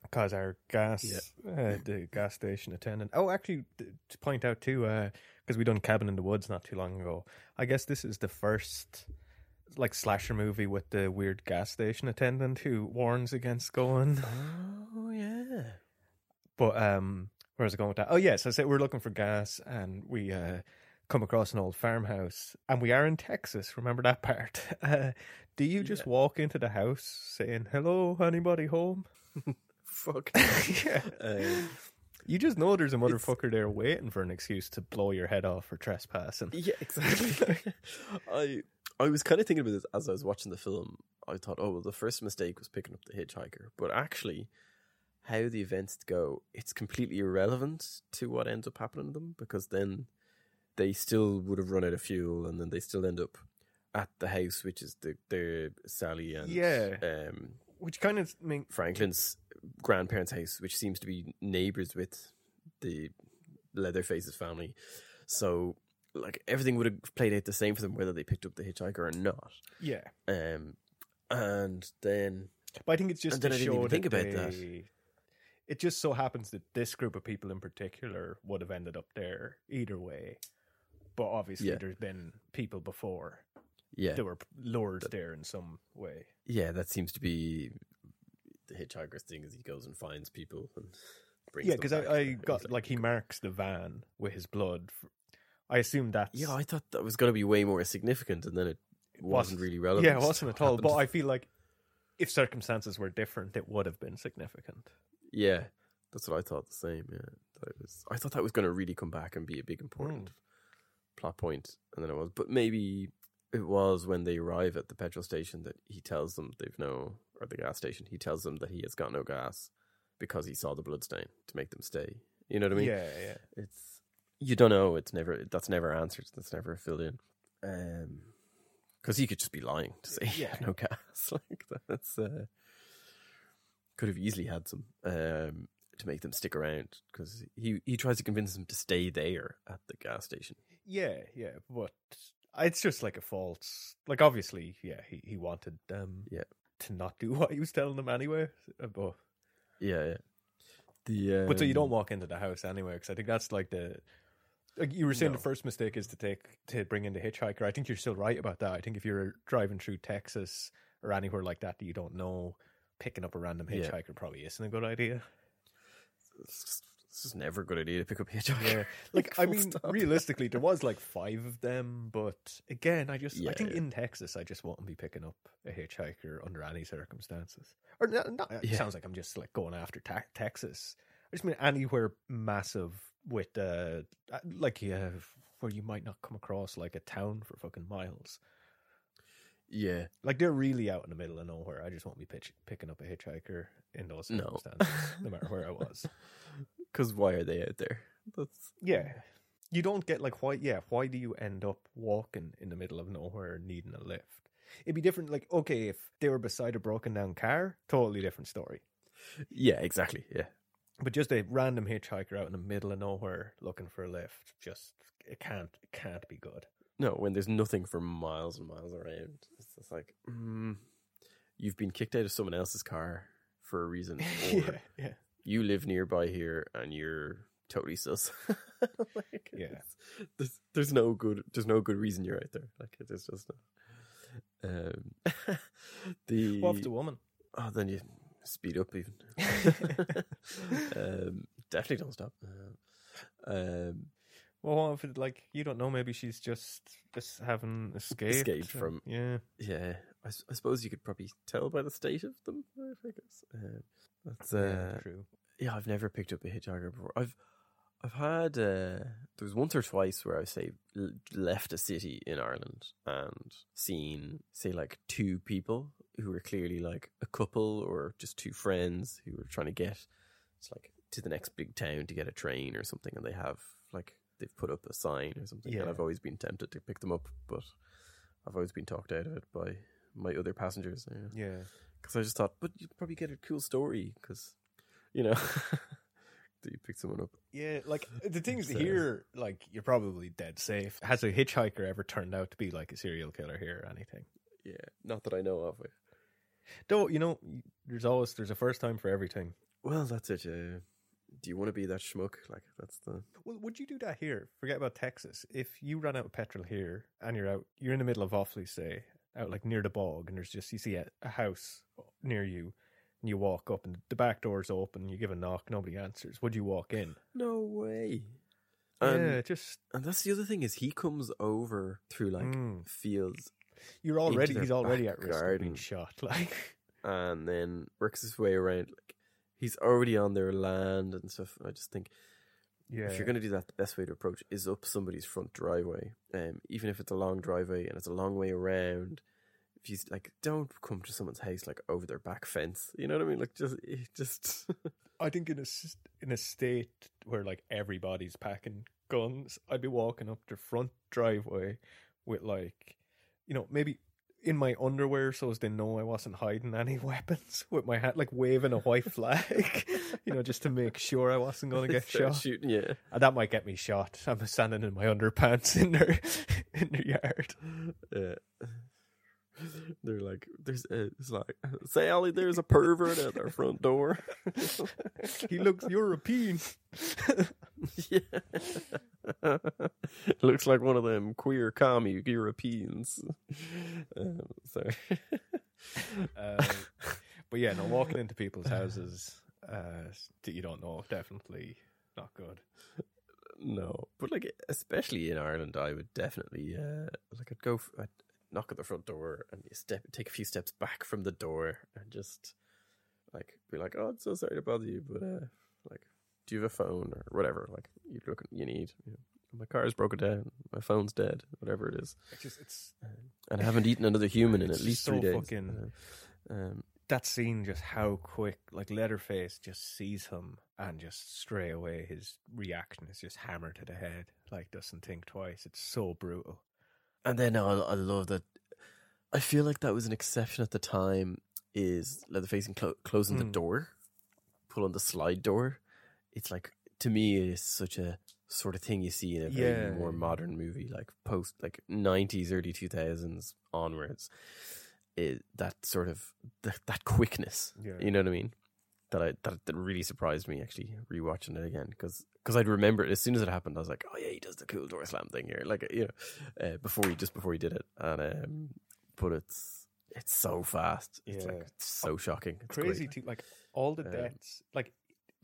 because our gas, yep. uh, the gas station attendant. Oh, actually, to point out too, because uh, we done Cabin in the Woods not too long ago. I guess this is the first like slasher movie with the weird gas station attendant who warns against going. Oh yeah. But um, where's it going with that? Oh yes, yeah, so I said we're looking for gas and we. Uh, come across an old farmhouse, and we are in Texas, remember that part. Uh, do you just yeah. walk into the house saying, hello, anybody home? Fuck. Yeah. Um, you just know there's a motherfucker there waiting for an excuse to blow your head off for trespassing. Yeah, exactly. I I was kind of thinking about this as I was watching the film. I thought, oh, well, the first mistake was picking up the hitchhiker, but actually, how the events go, it's completely irrelevant to what ends up happening to them, because then they still would have run out of fuel, and then they still end up at the house, which is the, the Sally and yeah, um, which kind of mean- Franklin's grandparents' house, which seems to be neighbors with the Leatherface's family. So, like everything would have played out the same for them, whether they picked up the hitchhiker or not. Yeah, um, and then, but I think it's just to show even that think about they, that. It just so happens that this group of people in particular would have ended up there either way. But obviously, yeah. there's been people before yeah. that were lured that, there in some way. Yeah, that seems to be the hitchhiker's thing, is he goes and finds people and brings yeah, them back. Yeah, because I, I got, like, like, he marks the van with his blood. I assumed that's... Yeah, I thought that was going to be way more significant, and then it wasn't, wasn't really relevant. Yeah, it wasn't at all, happened. But I feel like if circumstances were different, it would have been significant. Yeah, that's what I thought the same, yeah. That was, I thought that was going to really come back and be a big important... Mm. plot point, and then it was, but maybe it was when they arrive at the petrol station that he tells them they've no at the gas station, he tells them that he has got no gas because he saw the bloodstain to make them stay. You know what I mean? Yeah, yeah. It's, you don't know. It's never, that's never answered. That's never filled in. Um, because he could just be lying to say yeah. no gas. Like that's uh, could have easily had some um, to make them stick around, because he he tries to convince them to stay there at the gas station. Yeah, yeah, but it's just like a false. Like obviously, yeah, he he wanted um yeah. to not do what he was telling them anyway. But yeah, yeah. The, um, but so you don't walk into the house anyway, because I think that's like the. Like you were saying, no. The first mistake is to take to bring in the hitchhiker. I think you're still right about that. I think if you're driving through Texas or anywhere like that that you don't know, picking up a random hitchhiker yeah. probably isn't a good idea. It's just, it's just never a good idea to pick up a hitchhiker. Yeah. Like, I mean, stop. Realistically, there was like five of them, but again, I just yeah, I think yeah. in Texas, I just won't be picking up a hitchhiker under any circumstances. Or no, no, it yeah. sounds like I'm just like going after ta- Texas. I just mean anywhere massive. With, uh, like, yeah, where you might not come across like a town for fucking miles. Yeah. Like, they're really out in the middle of nowhere. I just won't be pitch- picking up a hitchhiker in those circumstances, no, no matter where I was. Because why are they out there? That's... Yeah. You don't get, like, why, yeah, why do you end up walking in the middle of nowhere needing a lift? It'd be different, like, okay, if they were beside a broken down car, totally different story. Yeah, exactly, yeah. But just a random hitchhiker out in the middle of nowhere looking for a lift, just it can't it can't be good. No, when there's nothing for miles and miles around, it's just like mm, you've been kicked out of someone else's car for a reason. Or yeah, yeah. You live nearby here and you're totally sus. Like, yeah, there's there's no good there's no good reason you're out there. Like there's just no. Um, the what if the woman? Oh, then you. Speed up even. um, definitely don't stop. Um, well, if it, like you don't know, maybe she's just, just having escaped. Escaped from. Or, yeah. Yeah. I, I suppose you could probably tell by the state of them, I guess. Uh, that's uh, yeah, true. Yeah, I've never picked up a hitchhiker before. I've I've had, uh, there was once or twice where I say left a city in Ireland and seen, say, like two people who were clearly like a couple or just two friends who were trying to get it's like to the next big town to get a train or something, and they have like they've put up a sign or something yeah. and I've always been tempted to pick them up, but I've always been talked out of it by my other passengers. You know? Yeah. Because I just thought, but you'd probably get a cool story because, you know, that you pick someone up. Yeah, like the thing is so, here, like you're probably dead safe. Has a hitchhiker ever turned out to be like a serial killer here or anything? Yeah, not that I know of. It. Though, you know, there's always there's a first time for everything. Well, that's it. Uh, do you want to be that schmuck? Like that's the. Well, would you do that here? Forget about Texas. If you run out of petrol here and you're out, you're in the middle of Offaly, say, out like near the bog, and there's just you see a, a house near you, and you walk up, and the back door's open. You give a knock, nobody answers. Would you walk in? No way. And, yeah, just and that's the other thing is he comes over through like mm. fields. You're already he's already at risk of being shot, like, and then works his way around. Like, he's already on their land and stuff. I just think, yeah, if you're going to do that, the best way to approach is up somebody's front driveway. Um, even if it's a long driveway and it's a long way around, if you like, don't come to someone's house like over their back fence. You know what I mean? Like, just, just. I think in a in a state where like everybody's packing guns, I'd be walking up their front driveway with like. You know, maybe in my underwear so as they know I wasn't hiding any weapons with my hat, like waving a white flag, you know, just to make sure I wasn't going to get shot. Shooting, yeah. And that might get me shot. I'm standing in my underpants in their, in their yard. Yeah. They're like, there's a, it's like, Sally, there's a pervert at our front door. He looks European. Yeah. Looks like one of them queer commie Europeans. Um, so, uh, but yeah, no, walking into people's houses uh, that you don't know, definitely not good. No, but like, especially in Ireland, I would definitely, uh, like, I'd go. For, I'd, knock at the front door and you step take a few steps back from the door and just like be like, oh, I'm so sorry to bother you, but uh like, do you have a phone or whatever, like you look you need you know, my car is broken down, my phone's dead, whatever it is. It's just it's and I haven't eaten another human in at least so three days fucking... um that scene, just how quick, like Leatherface just sees him and just straight away his reaction is just hammer to the head, like doesn't think twice. It's so brutal. And then I, I love that. I feel like that was an exception at the time. Is Leatherface and clo- closing mm. the door, pull on the slide door. It's like, to me, it is such a sort of thing you see in a yeah. very more modern movie, like post like nineties, early two thousands onwards. It, that sort of th- that quickness, yeah. you know what I mean? That I that, that really surprised me actually rewatching it again, because because I'd remember it as soon as it happened. I was like, oh yeah, he does the cool door slam thing here, like you know, uh, before he just before he did it, and um, but it's. It's so fast. It's yeah. like it's so shocking. It's crazy great. too. Like all the deaths, um, like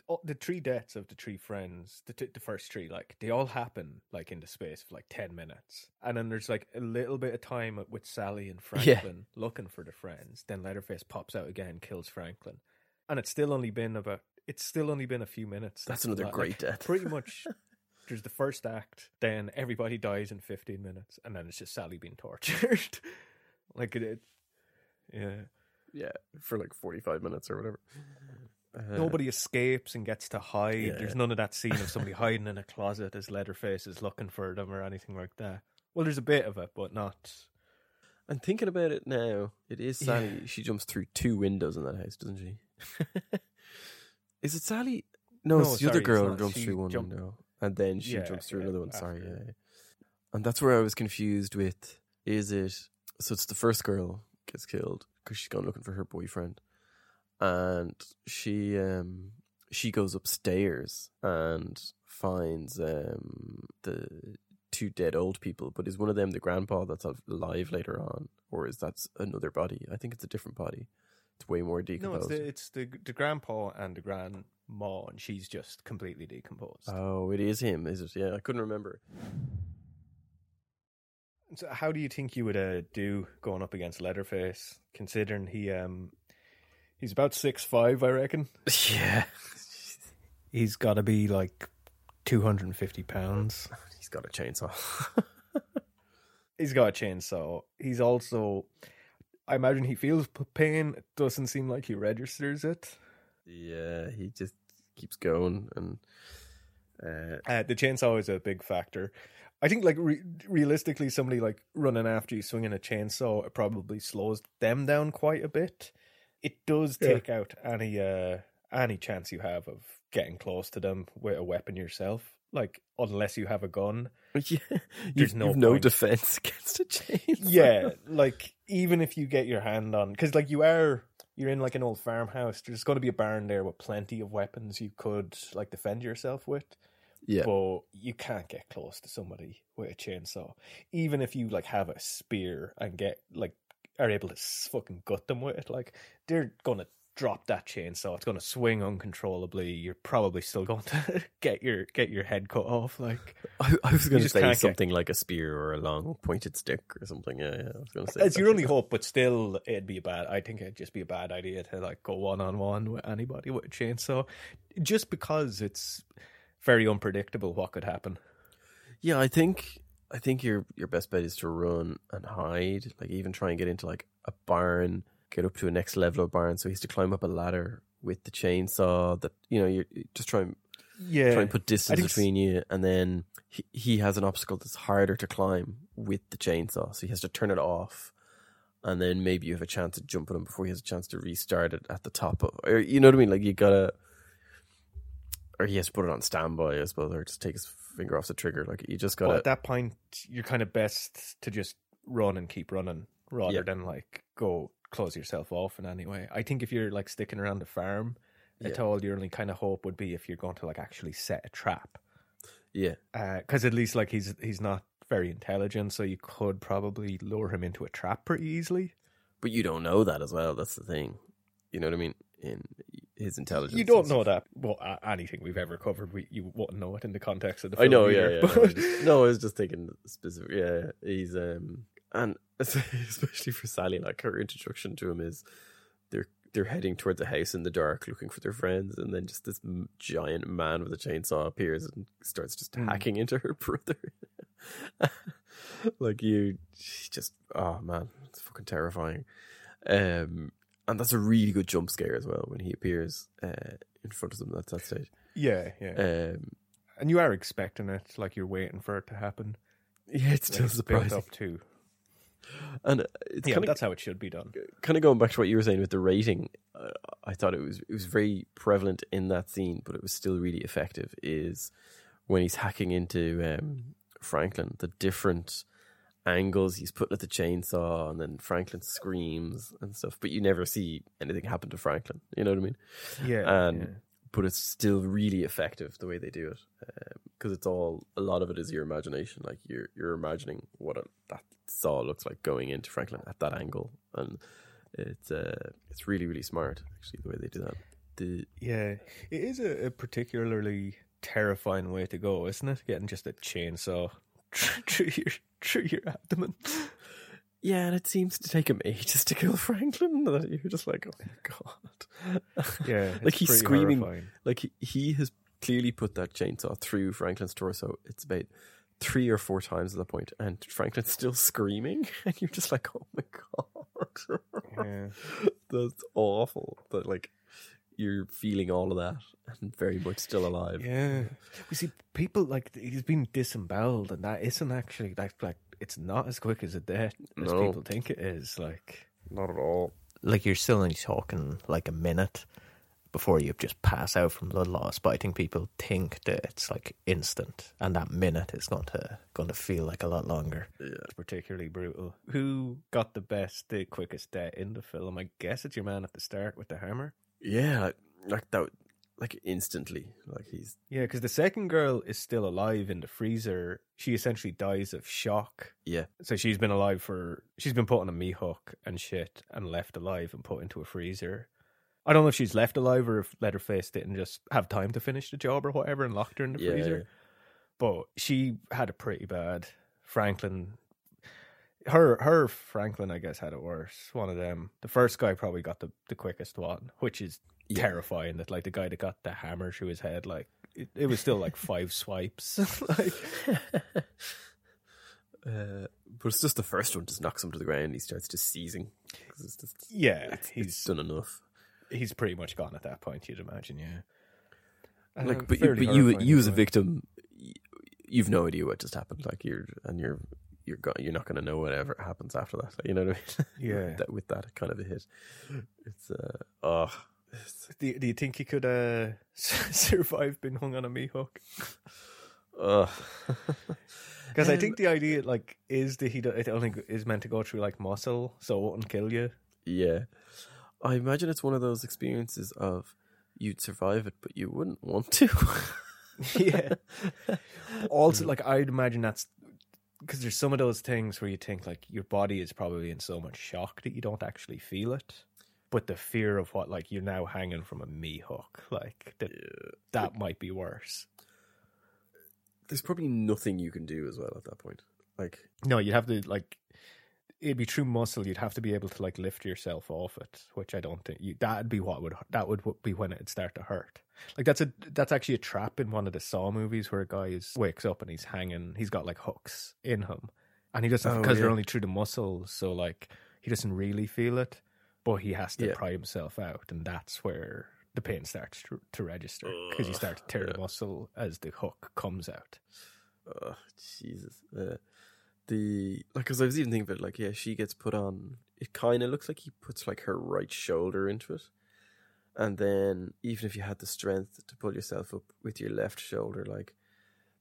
all, the three deaths of the three friends, the t- the first three, like they all happen like in the space of like ten minutes, and then there's like a little bit of time with Sally and Franklin yeah. looking for the friends. Then Leatherface pops out again, kills Franklin, and it's still only been about. It's still only been a few minutes. That's another that. great like, death. Pretty much. There's the first act, then everybody dies in fifteen minutes, and then it's just Sally being tortured, like it. it Yeah, yeah, for like forty-five minutes or whatever. Uh, Nobody escapes and gets to hide. Yeah, there's yeah. none of that scene of somebody hiding in a closet as Leatherface is looking for them or anything like that. Well, there's a bit of it, but not. I'm thinking about it now. It is Sally. Yeah. She jumps through two windows in that house, doesn't she? Is it Sally? No, no it's the sorry, other girl who jumps she through one jump... window. And then she yeah, jumps through yeah, another one. After. Sorry, yeah. And that's where I was confused with, is it... So it's the first girl... gets killed because she's gone looking for her boyfriend, and she um she goes upstairs and finds um the two dead old people. But is one of them the grandpa that's alive later on, or is that another body? I think it's a different body. It's way more decomposed. No, it's the, it's the the grandpa and the grandma, and she's just completely decomposed. Oh, it is him, is it? Yeah, I couldn't remember. So how do you think you would uh, do going up against Leatherface, considering he um he's about six five, I reckon? Yeah. He's got to be like two hundred fifty pounds. He's got a chainsaw. He's got a chainsaw. He's also, I imagine he feels pain. It doesn't seem like he registers it. Yeah, he just keeps going. and uh, uh, The chainsaw is a big factor. I think, like, re- realistically, somebody, like, running after you, swinging a chainsaw, it probably slows them down quite a bit. It does take yeah. out any uh, any chance you have of getting close to them with a weapon yourself. Like, unless you have a gun. Yeah. There's you've, no you've no defense against a chainsaw. Yeah, like, even if you get your hand on... Because, like, you are... You're in, like, an old farmhouse. There's going to be a barn there with plenty of weapons you could, like, defend yourself with. Yeah. But you can't get close to somebody with a chainsaw. Even if you like have a spear and get like are able to fucking gut them with it, like they're gonna drop that chainsaw. It's gonna swing uncontrollably. You're probably still going to get your get your head cut off. Like I, I was gonna say something get... like a spear or a long pointed stick or something. Yeah, yeah. I was gonna say it's your only hope, but still, it'd be a bad. I think it'd just be a bad idea to like go one on one with anybody with a chainsaw, just because it's. Very unpredictable what could happen. Yeah, I think I think your your best bet is to run and hide. Like even try and get into like a barn, get up to a next level of barn. So he has to climb up a ladder with the chainsaw. That you know you just try and yeah try and put distance between you. And then he, he has an obstacle that's harder to climb with the chainsaw. So he has to turn it off. And then maybe you have a chance of jumping him before he has a chance to restart it at the top of. Or you know what I mean? Like you gotta. Or he has to put it on standby, I suppose, or just take his finger off the trigger. Like you just got. Well, at that point, you're kind of best to just run and keep running, rather yeah. than like go close yourself off in any way. I think if you're like sticking around the farm yeah. at all, your only kind of hope would be if you're going to like actually set a trap. Yeah, because uh, at least like he's he's not very intelligent, so you could probably lure him into a trap pretty easily. But you don't know that as well. That's the thing. You know what I mean? In his intelligence. You don't know that. Well, anything we've ever covered, we, you wouldn't know it in the context of the film. I know, yeah, yeah. But... No, I just, no, I was just thinking specific. Yeah, he's, um, and especially for Sally, like her introduction to him is they're they're heading towards a house in the dark looking for their friends, and then just this giant man with a chainsaw appears and starts just mm. hacking into her brother. Like you, just, oh man, it's fucking terrifying. Um, And that's a really good jump scare as well when he appears uh, in front of them at that stage. Yeah, yeah. Um, and you are expecting it, like you're waiting for it to happen. Yeah, it's still it's surprising. Built up too. And it's yeah, kinda, that's how it should be done. Kind of going back to what you were saying with the rating, uh, I thought it was it was very prevalent in that scene, but it was still really effective. Is when he's hacking into um, Franklin, the different angles he's putting at the chainsaw, and then Franklin screams and stuff, but you never see anything happen to Franklin. You know what I mean? Yeah. And yeah. But it's still really effective the way they do it, because um, it's all a lot of it is your imagination. Like you're you're imagining what a, that saw looks like going into Franklin at that angle, and it's uh, it's really really smart actually the way they do that. The, yeah, it is a, a particularly terrifying way to go, isn't it? Getting just a chainsaw through your through your abdomen. Yeah, and it seems to take him ages to kill Franklin. That you're just like, oh my god. Yeah, like he's screaming. Horrifying. Like he, he has clearly put that chainsaw through Franklin's torso. It's about three or four times at that point, and Franklin's still screaming. And you're just like, oh my god, yeah. That's awful. But like, you're feeling all of that and very much still alive. Yeah, we see people like he's been disemboweled, and that isn't actually that's like. It's not as quick as a death as no. people think it is. Like not at all. Like you're still only talking like a minute before you just pass out from blood loss. But I think people think that it's like instant, and that minute is going to going to feel like a lot longer. Yeah. It's particularly brutal. Who got the best, the quickest death in the film? I guess it's your man at the start with the hammer. Yeah, like, like that. Like instantly, like he's yeah. Because the second girl is still alive in the freezer. She essentially dies of shock. Yeah. So she's been alive for she's been put on a meat hook and shit, and left alive and put into a freezer. I don't know if she's left alive or if Leatherface didn't just have time to finish the job or whatever and locked her in the yeah. freezer. But she had a pretty bad Franklin. Her, her Franklin, I guess, had it worse. One of them. The first guy probably got the, the quickest one, which is. Yeah. Terrifying that like the guy that got the hammer through his head like it, it was still like five swipes like uh, but it's just the first one just knocks him to the ground. He starts just seizing it's just, yeah it's, he's it's done enough. He's pretty much gone at that point, you'd imagine. Yeah, and like but, but you you as a victim you've no idea what just happened. Like you're and you're you're go- you're not going to know whatever happens after that, you know what I mean? Yeah. that, with that kind of a hit it's uh oh Do you, do you think he could uh, survive being hung on a meat hook? Because um, I think the idea like is that he do, it only is meant to go through like muscle, so it won't kill you. Yeah, I imagine it's one of those experiences of you'd survive it, but you wouldn't want to. Yeah. Also, like I'd imagine that's because there's some of those things where you think like your body is probably in so much shock that you don't actually feel it. But the fear of what, like, you're now hanging from a meat hook, like, that, yeah. that might be worse. There's probably nothing you can do as well at that point. Like, no, you'd have to, like, it'd be true muscle. You'd have to be able to, like, lift yourself off it, which I don't think you, that'd be what would, that would be when it'd start to hurt. Like, that's a, that's actually a trap in one of the Saw movies where a guy is, wakes up and he's hanging, he's got, like, hooks in him. And he doesn't, because oh, yeah. they're only through the muscles, so, like, he doesn't really feel it. But he has to yeah. pry himself out, and that's where the pain starts to, to register because uh, you start to tear yeah. the muscle as the hook comes out. Oh Jesus! Uh, the like, because I was even thinking about like, yeah, she gets put on. It kind of looks like he puts like her right shoulder into it, and then even if you had the strength to pull yourself up with your left shoulder, like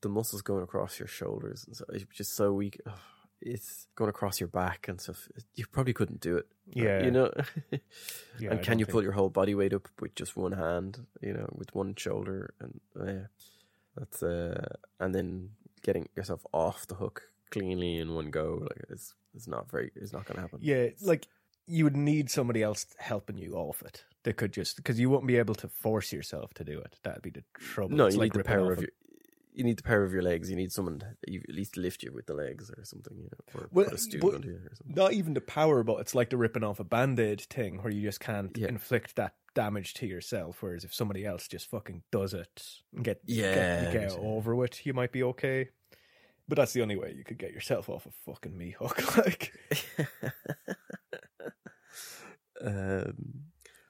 the muscles going across your shoulders, and so it's just so weak. Oh. It's going across your back and stuff. You probably couldn't do it. Yeah. You know? yeah, and can you pull your whole body weight up with just one hand, you know, with one shoulder? And yeah, that's, uh, and then getting yourself off the hook cleanly in one go, like, it's, it's not very, it's not going to happen. Yeah. Like, you would need somebody else helping you off it. They could just, because you wouldn't be able to force yourself to do it. That'd be the trouble. No, it's you like need the power of your. You need the power of your legs. You need someone to you at least lift you with the legs or something, you know, or well, put a student under you or something. Not even the power, but it's like the ripping off a Band-Aid thing where you just can't yeah. inflict that damage to yourself, whereas if somebody else just fucking does it and get, yeah. get, get it over with, you might be okay. But that's the only way you could get yourself off a fucking meat hook. Like. Um,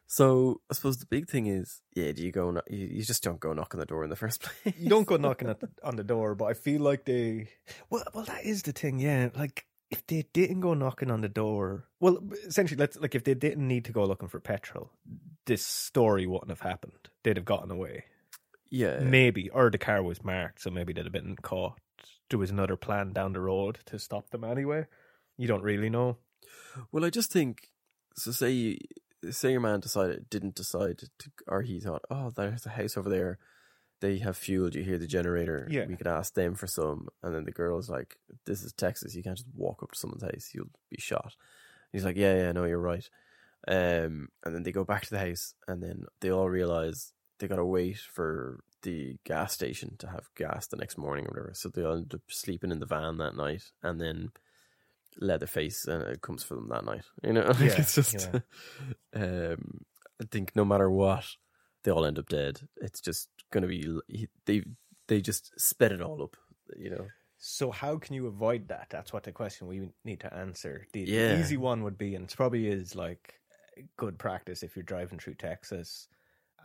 so I suppose the big thing is, yeah, do you go? No- you, you just don't go knock on the door in the first place. You don't go knocking at the, on the door, but I feel like they. Well, well, that is the thing. Yeah, like if they didn't go knocking on the door, well, essentially, let's like if they didn't need to go looking for petrol, this story wouldn't have happened. They'd have gotten away. Yeah, maybe, or the car was marked, so maybe they'd have been caught. There was another plan down the road to stop them anyway. You don't really know. Well, I just think so. Say you, say your man decided didn't decide to, or he thought, oh, there's a house over there. They have fuel. Do you hear the generator? Yeah, we could ask them for some. And then the girl's like, "This is Texas. You can't just walk up to someone's house. You'll be shot." And he's like, "Yeah, yeah, no, you're right." Um, and then they go back to the house, and then they all realize they gotta wait for the gas station to have gas the next morning or whatever. So they all end up sleeping in the van that night, and then Leatherface and it comes for them that night, you know. Yeah, it's just yeah. um I think no matter what, they all end up dead. It's just gonna be they they just sped it all up, you know. So how can you avoid that? That's what the question we need to answer. The, yeah. the easy one would be, and it probably is like good practice if you're driving through Texas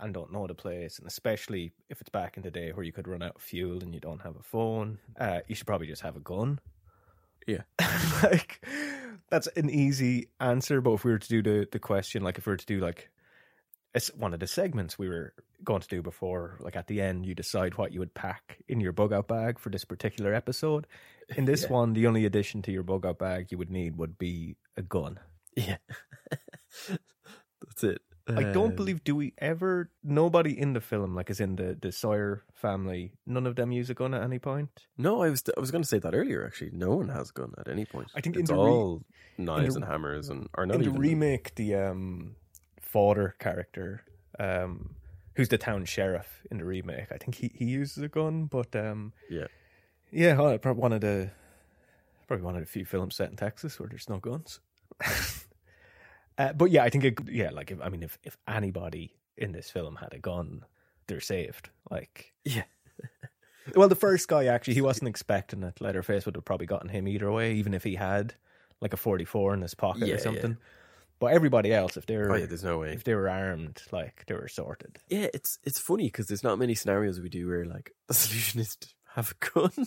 and don't know the place, and especially if it's back in the day where you could run out of fuel and you don't have a phone, uh you should probably just have a gun. Yeah. Like, that's an easy answer, but if we were to do the, the question, like if we were to do like it's one of the segments we were going to do before, like at the end, you decide what you would pack in your bug out bag for this particular episode. In this yeah. one, the only addition to your bug out bag you would need would be a gun. Yeah. That's it. I don't believe, do we ever, nobody in the film, like as in the, the Sawyer family, none of them use a gun at any point? No, I was I was going to say that earlier, actually. No one has a gun at any point. I think it's in the all re- knives the, and hammers. and or not In even the remake, the um, father character, um, who's the town sheriff in the remake, I think he, he uses a gun, but um, yeah, yeah, well, probably one of the probably one of the few films set in Texas where there's no guns. Uh, but yeah, I think, it, yeah, like, if, I mean, if, if anybody in this film had a gun, they're saved. Like, yeah. Well, the first guy, actually, he wasn't expecting it. Leatherface would have probably gotten him either way, even if he had like a forty-four in his pocket yeah, or something. Yeah. But everybody else, if they were, oh, yeah, there's no way. If they were armed, like, they were sorted. Yeah, it's it's funny because there's not many scenarios we do where, like, the solution is to have a gun.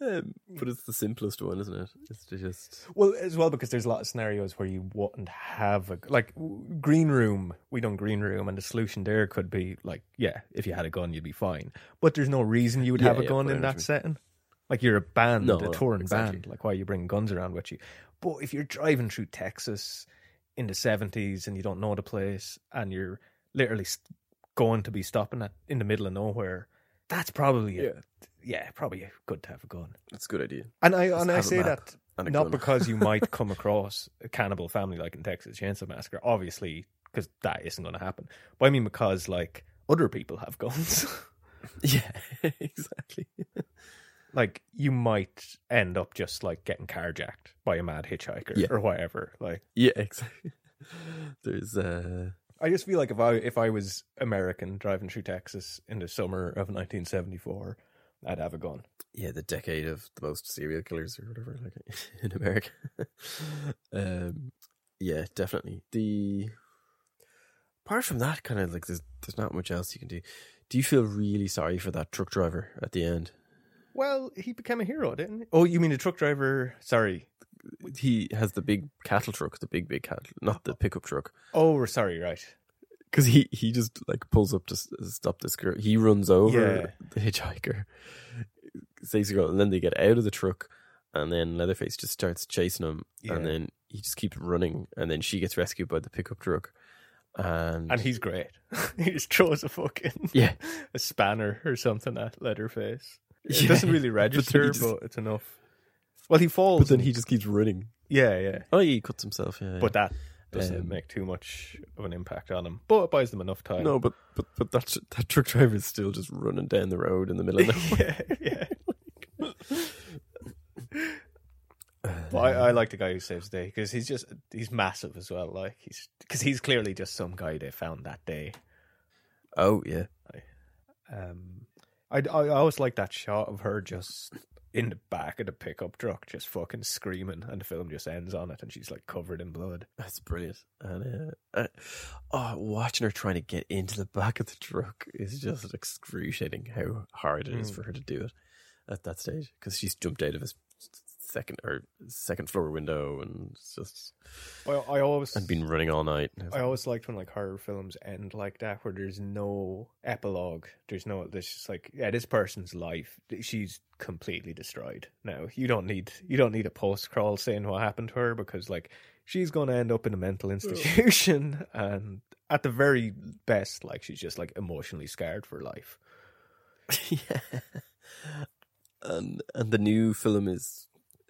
Um, but it's the simplest one, isn't it? It's just well, as well because there's a lot of scenarios where you wouldn't have a like green room. We done green room, and the solution there could be like, yeah, if you had a gun, you'd be fine. But there's no reason you would yeah, have a yeah, gun in that setting. Like you're a band, no, a touring exactly. band. Like why are you bringing guns around with you? But if you're driving through Texas in the seventies and you don't know the place, and you're literally going to be stopping at in the middle of nowhere, that's probably yeah. it. Yeah, probably good to have a gun. That's a good idea. And I Just and I say that not because you might come across a cannibal family like in Texas Chainsaw Massacre, obviously, because that isn't going to happen. But I mean because like other people have guns. Yeah, exactly. Like you might end up just like getting carjacked by a mad hitchhiker yeah. or whatever. Like yeah, exactly. There's uh I just feel like if I if I was American driving through Texas in the summer of nineteen seventy-four, I'd have a gun. Yeah, the decade of the most serial killers or whatever, like in America. um, yeah, definitely. The apart from that, kind of like there's there's not much else you can do. Do you feel really sorry for that truck driver at the end? Well, he became a hero, didn't he? Oh, you mean the truck driver? Sorry, he has the big cattle truck, the big big cattle, not the pickup truck. Oh, sorry, right. Because he, he just like pulls up to stop this girl. He runs over yeah. the hitchhiker, saves the girl, and then they get out of the truck, and then Leatherface just starts chasing him, yeah. and then he just keeps running, and then she gets rescued by the pickup truck, and and he's great. He just throws a fucking yeah a spanner or something at Leatherface. It yeah. doesn't really register, but, just, but it's enough. Well, he falls, but then and, he just keeps running. Yeah, yeah. Oh, he cuts himself. Yeah, but yeah. that. Doesn't um, make too much of an impact on him, but it buys them enough time. No, but but, but that that truck driver is still just running down the road in the middle of nowhere. Yeah, yeah. But I, I like the guy who saves the day because he's just he's massive as well. Like he's because he's clearly just some guy they found that day. Oh yeah. I, um, I I always like that shot of her just in the back of the pickup truck just fucking screaming, and the film just ends on it and she's like covered in blood. That's brilliant. And uh, uh, oh, watching her trying to get into the back of the truck is just excruciating how hard it is mm. for her to do it at that stage, because she's jumped out of his second or second floor window and it's just I, I always and been running all night. I always liked when like horror films end like that, where there's no epilogue, there's no there's just like, yeah, this person's life, she's completely destroyed now. You don't need you don't need a post crawl saying what happened to her, because like she's going to end up in a mental institution oh. and at the very best like she's just like emotionally scarred for life. Yeah. And and the new film is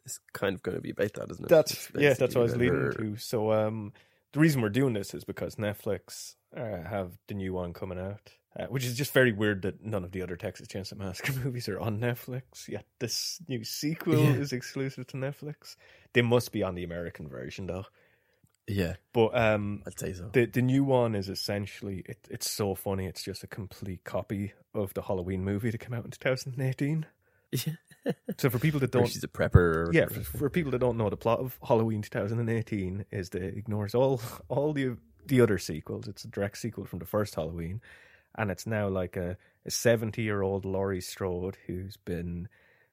is kind of going to be about that, isn't it? That's yeah, that's what I was leading to. So um, the reason we're doing this is because Netflix uh, have the new one coming out, uh, which is just very weird that none of the other Texas Chainsaw Massacre movies are on Netflix. Yet this new sequel yeah. is exclusive to Netflix. They must be on the American version, though. Yeah, but um, I'd say so. The the new one is essentially it, it's so funny. It's just a complete copy of the Halloween movie that came out in two thousand eighteen. Yeah. So for people that don't, or she's a prepper. Or yeah, for, for people that don't know, the plot of Halloween twenty eighteen is that it ignores all all the the other sequels. It's a direct sequel from the first Halloween, and it's now like a seventy year old Laurie Strode who's been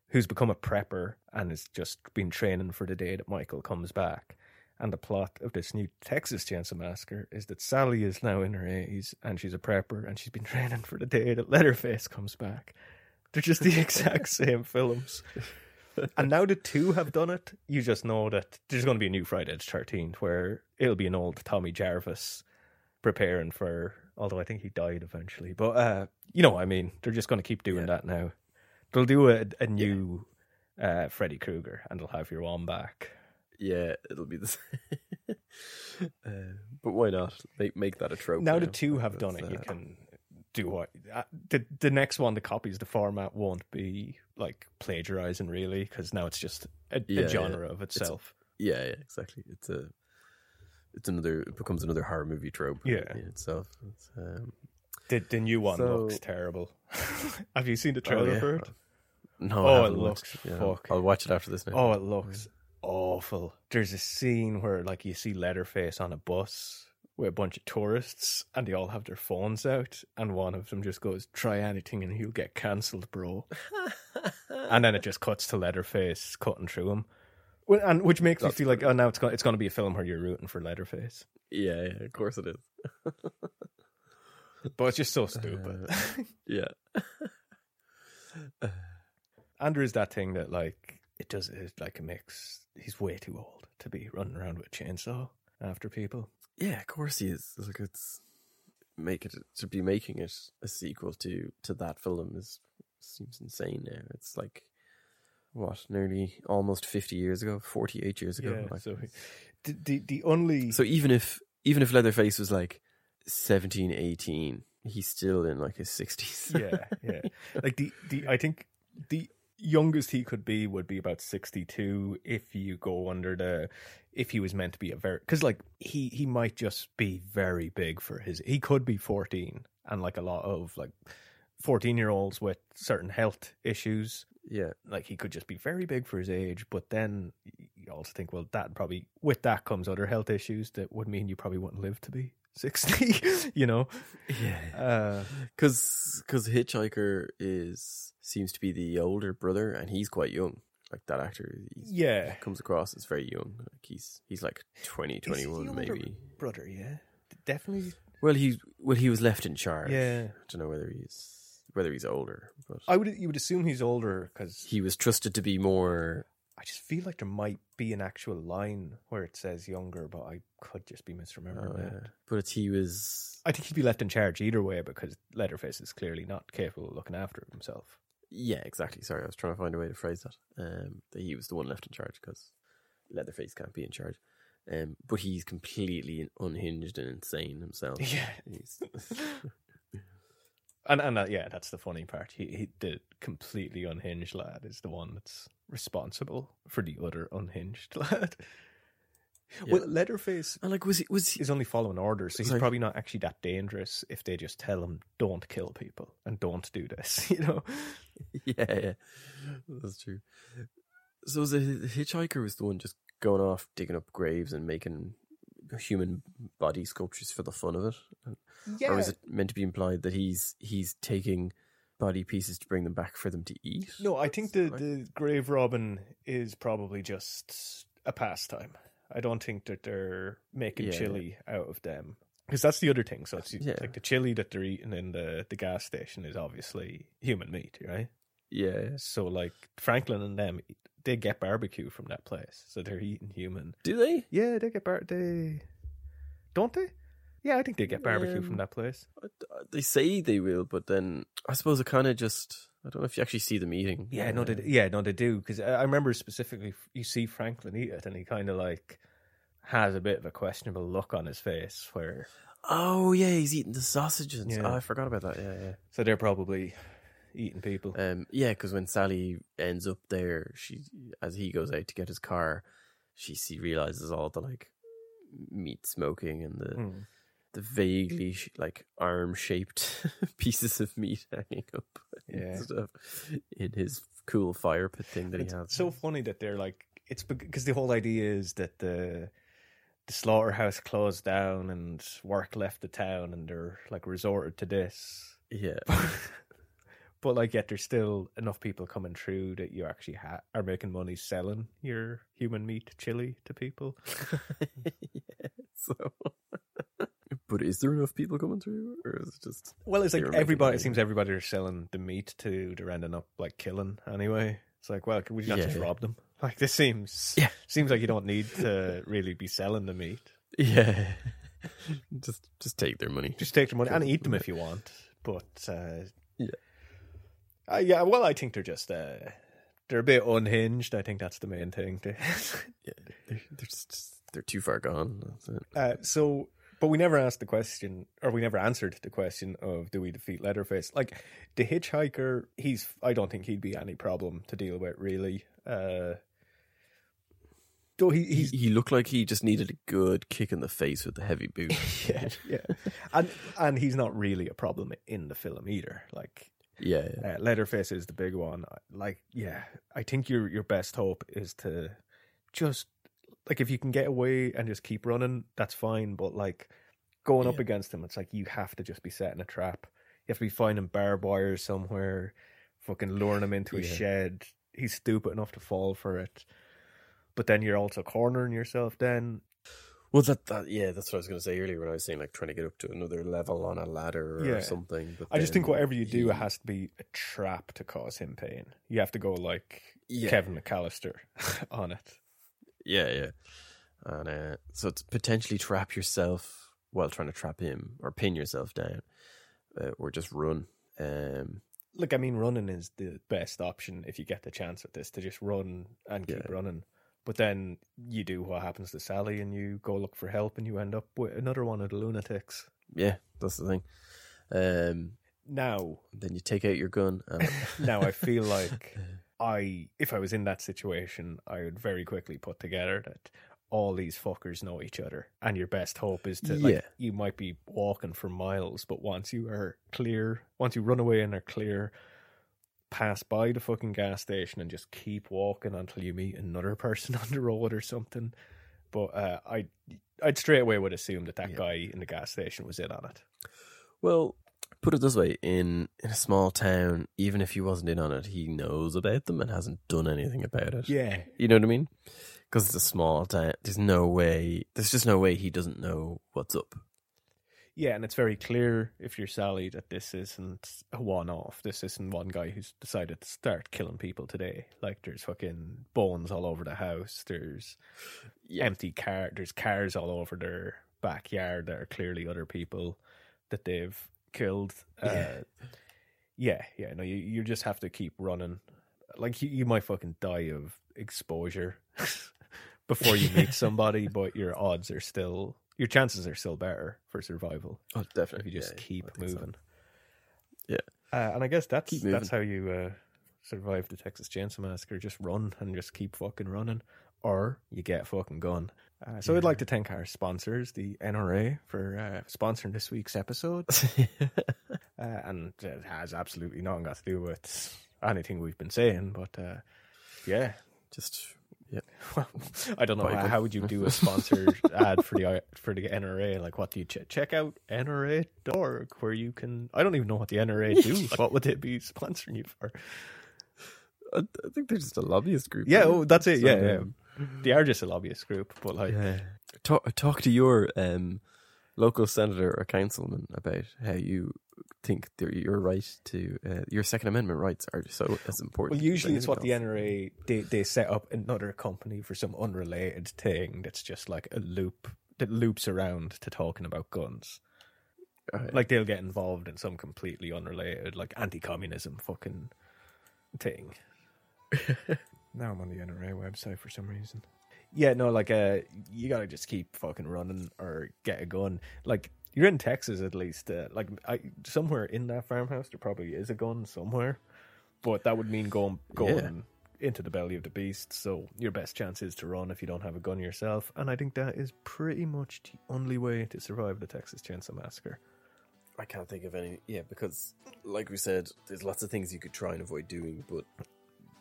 who's become a prepper and has just been training for the day that Michael comes back. And the plot of this new Texas Chainsaw Massacre is that Sally is now in her eighties and she's a prepper and she's been training for the day that Leatherface comes back. They're just the exact same films. And now the two have done it, you just know that there's going to be a new Friday the thirteenth where it'll be an old Tommy Jarvis preparing for, although I think he died eventually. But, uh, you know what I mean. They're just going to keep doing yeah. that now. They'll do a, a new yeah. uh, Freddy Krueger and they'll have your one back. Yeah, it'll be the same. uh, but why not? Make, make that a trope. Now, now. the two have That's done it. That. You can... Do what the the next one that copies the format won't be like plagiarizing really, because now it's just a, yeah, a genre yeah. of itself. It's, yeah, yeah, exactly. It's a it's another it becomes another horror movie trope. Yeah, in itself. It's, um, the the new one so, looks terrible. Have you seen the trailer oh, yeah. for it? No. Oh, I it looks yeah. fucking. I'll watch it after this. Now. Oh, it looks awful. There's a scene where like you see Leatherface on a bus with a bunch of tourists, and they all have their phones out, and one of them just goes, "Try anything and you'll get cancelled, bro." And then it just cuts to Leatherface cutting through him, and which makes That's me feel like, oh, now it's going, it's going to be a film where you're rooting for Leatherface. Yeah, yeah, of course it is. But it's just so stupid. Uh, yeah. And there is that thing that, like, it does, it, like, it makes, he's way too old to be running around with a chainsaw after people. Yeah, of course he is. Like, it's make it to be making it a sequel to, to that film is seems insane now. It's like what, nearly almost fifty years ago, forty eight years ago. Yeah, like, so the, the the only so even if even if Leatherface was like seventeen, eighteen, he's still in like his sixties. Yeah, yeah. Like the, the I think the youngest he could be would be about sixty-two if you go under the if he was meant to be a very, because like he he might just be very big for his, he could be fourteen, and like a lot of like fourteen year olds with certain health issues, yeah, like he could just be very big for his age. But then you also think, well, that probably with that comes other health issues that would mean you probably wouldn't live to be sixty. You know, yeah, because uh, because Hitchhiker is seems to be the older brother, and he's quite young. Like that actor, yeah, comes across as very young. Like he's he's like twenty, twenty-one, maybe. Brother, yeah, definitely. Well, he well he was left in charge. Yeah, I don't know whether he's whether he's older. But I would you would assume he's older because he was trusted to be more. I just feel like there might be an actual line where it says younger, but I could just be misremembering oh, yeah. it. But it's he was... I think he'd be left in charge either way, because Leatherface is clearly not capable of looking after himself. Yeah, exactly. Sorry, I was trying to find a way to phrase that. Um, that he was the one left in charge, because Leatherface can't be in charge. Um, but he's completely unhinged and insane himself. Yeah. And and uh, yeah, that's the funny part. He, he the completely unhinged lad is the one that's responsible for the other unhinged lad. Yeah. Well, Leatherface and like was he was he, is only following orders, so he's like, probably not actually that dangerous if they just tell him don't kill people and don't do this, you know? Yeah, yeah, that's true. So the hitchhiker was the one just going off digging up graves and making human body sculptures for the fun of it. Yeah. Or is it meant to be implied that he's he's taking body pieces to bring them back for them to eat? No, I think the, the grave robbing is probably just a pastime. I don't think that they're making yeah, chili yeah. out of them, because that's the other thing. So it's yeah. like the chili that they're eating in the, the gas station is obviously human meat, right? Yeah. So like Franklin and them, they get barbecue from that place, so they're eating human. Do they? Yeah, they get bar. They don't they? Yeah, I think they get barbecue um, from that place. They say they will, but then I suppose it kind of just. I don't know if you actually see them eating. Yeah, no, they yeah, no, they do. Because I remember specifically, you see Franklin eat it, and he kind of like has a bit of a questionable look on his face. Where oh yeah, he's eating the sausages. Yeah. Oh, I forgot about that. Yeah, yeah. So they're probably eating people. Um, yeah, because when Sally ends up there, she as he goes out to get his car, she see realizes all the like meat smoking and the mm. the vaguely like arm shaped pieces of meat hanging up. Yeah. Stuff in his cool fire pit thing that it's he has. It's so funny that they're like, it's because the whole idea is that the the slaughterhouse closed down and work left the town, and they're like resorted to this. Yeah. But, but like, yet there's still enough people coming through that you actually ha- are making money selling your human meat chili to people. Yeah. So. But is there enough people coming through, or is it just? Well, it's like everybody. It seems everybody are selling the meat to. They're ending up like killing anyway. It's like, well, can we not yeah. just rob them? Like this seems. Yeah. Seems like you don't need to really be selling the meat. Yeah. just, just take their money. Just take their money and eat them if you want. But uh, yeah, uh, yeah. Well, I think they're just uh, they're a bit unhinged. I think that's the main thing. yeah, they're, they're just they're too far gone. Uh, so. But we never asked the question, or we never answered the question of do we defeat Leatherface? Like, the hitchhiker, he's I don't think he'd be any problem to deal with, really. Uh, though he, he's, he he looked like he just needed a good kick in the face with the heavy boot. yeah, yeah. And and he's not really a problem in the film either. Like, yeah, yeah. Uh, Leatherface is the big one. Like, yeah, I think your your best hope is to just. Like, if you can get away and just keep running, that's fine. But, like, going yeah. up against him, it's like you have to just be setting a trap. You have to be finding barbed wire somewhere, fucking luring him into a yeah. shed. He's stupid enough to fall for it. But then you're also cornering yourself then. Well, that, that yeah, that's what I was going to say earlier when I was saying, like, trying to get up to another level on a ladder yeah. or something. But I just think whatever you do, he... it has to be a trap to cause him pain. You have to go, like, yeah. Kevin McAllister on it. Yeah, yeah. And uh, so it's potentially trap yourself while trying to trap him, or pin yourself down, uh, or just run. Um, Look, I mean, running is the best option if you get the chance at this, to just run and keep yeah. running. But then you do what happens to Sally, and you go look for help, and you end up with another one of the lunatics. Yeah, that's the thing. Um, now. Then you take out your gun. And... now I feel like... I, if I was in that situation, I would very quickly put together that all these fuckers know each other, and your best hope is to, like, yeah. you might be walking for miles, but once you are clear, once you run away and are clear, pass by the fucking gas station and just keep walking until you meet another person on the road or something. But uh, I, I'd straight away would assume that that yeah. guy in the gas station was in on it. Well... Put it this way, in, in a small town, even if he wasn't in on it, he knows about them and hasn't done anything about it. Yeah. You know what I mean? Because it's a small town. There's no way, there's just no way he doesn't know what's up. Yeah, and it's very clear, if you're Sally, that this isn't a one-off. This isn't one guy who's decided to start killing people today. Like, there's fucking bones all over the house. There's yeah. empty car. There's cars all over their backyard that are clearly other people that they've... killed. Uh, yeah. yeah, yeah, no, you, you just have to keep running. Like, you, you might fucking die of exposure before you meet somebody, but your odds are still, your chances are still better for survival. Oh, definitely. If you just yeah, keep moving. So. Yeah. Uh, and I guess that's that's how you uh, survive the Texas Chainsaw Massacre. Just run and just keep fucking running, or you get fucking gun. Uh, so yeah. We'd like to thank our sponsors, the N R A, for uh, sponsoring this week's episode. uh, and it has absolutely nothing got to do with anything we've been saying, but uh, yeah. Just, yeah. Well, I don't know. How, how would you do a sponsored ad for the for the N R A? Like, what do you ch- check out? N R A dot org, where you can... I don't even know what the N R A do. Like, what would they be sponsoring you for? I think they're just a lobbyist group. Yeah, oh, that's it. So, yeah, yeah. They are just a lobbyist group, but like, yeah. talk talk to your um, local senator or councilman about how you think your right to uh, your Second Amendment rights are so as important. Well, usually it's what else. The N R A they they set up another company for some unrelated thing that's just like a loop that loops around to talking about guns. Right. Like they'll get involved in some completely unrelated, like anti-communism fucking thing. Now I'm on the N R A website for some reason. Yeah, no, like, uh, you gotta just keep fucking running or get a gun. Like, you're in Texas at least. Uh, like, I, somewhere in that farmhouse, there probably is a gun somewhere. But that would mean going, going yeah. into the belly of the beast. So your best chance is to run if you don't have a gun yourself. And I think that is pretty much the only way to survive the Texas Chainsaw Massacre. I can't think of any. Yeah, because, like we said, there's lots of things you could try and avoid doing, but...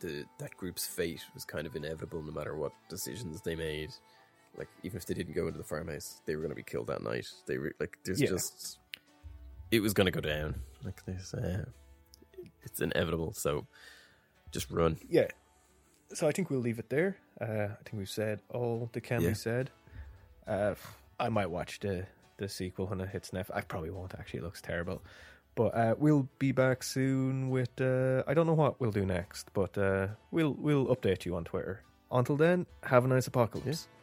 The, that group's fate was kind of inevitable no matter what decisions they made. Like, even if they didn't go into the farmhouse, they were going to be killed that night. They were like, there's yeah. just, it was going to go down. Like, there's, uh, it's inevitable. So just run. Yeah. So I think we'll leave it there. Uh, I think we've said all that can yeah. be said. Uh, I might watch the, the sequel when it hits Netflix. I probably won't, actually. It looks terrible. But uh, we'll be back soon with, uh, I don't know what we'll do next, but uh, we'll we'll update you on Twitter. Until then, have a nice apocalypse. Yeah.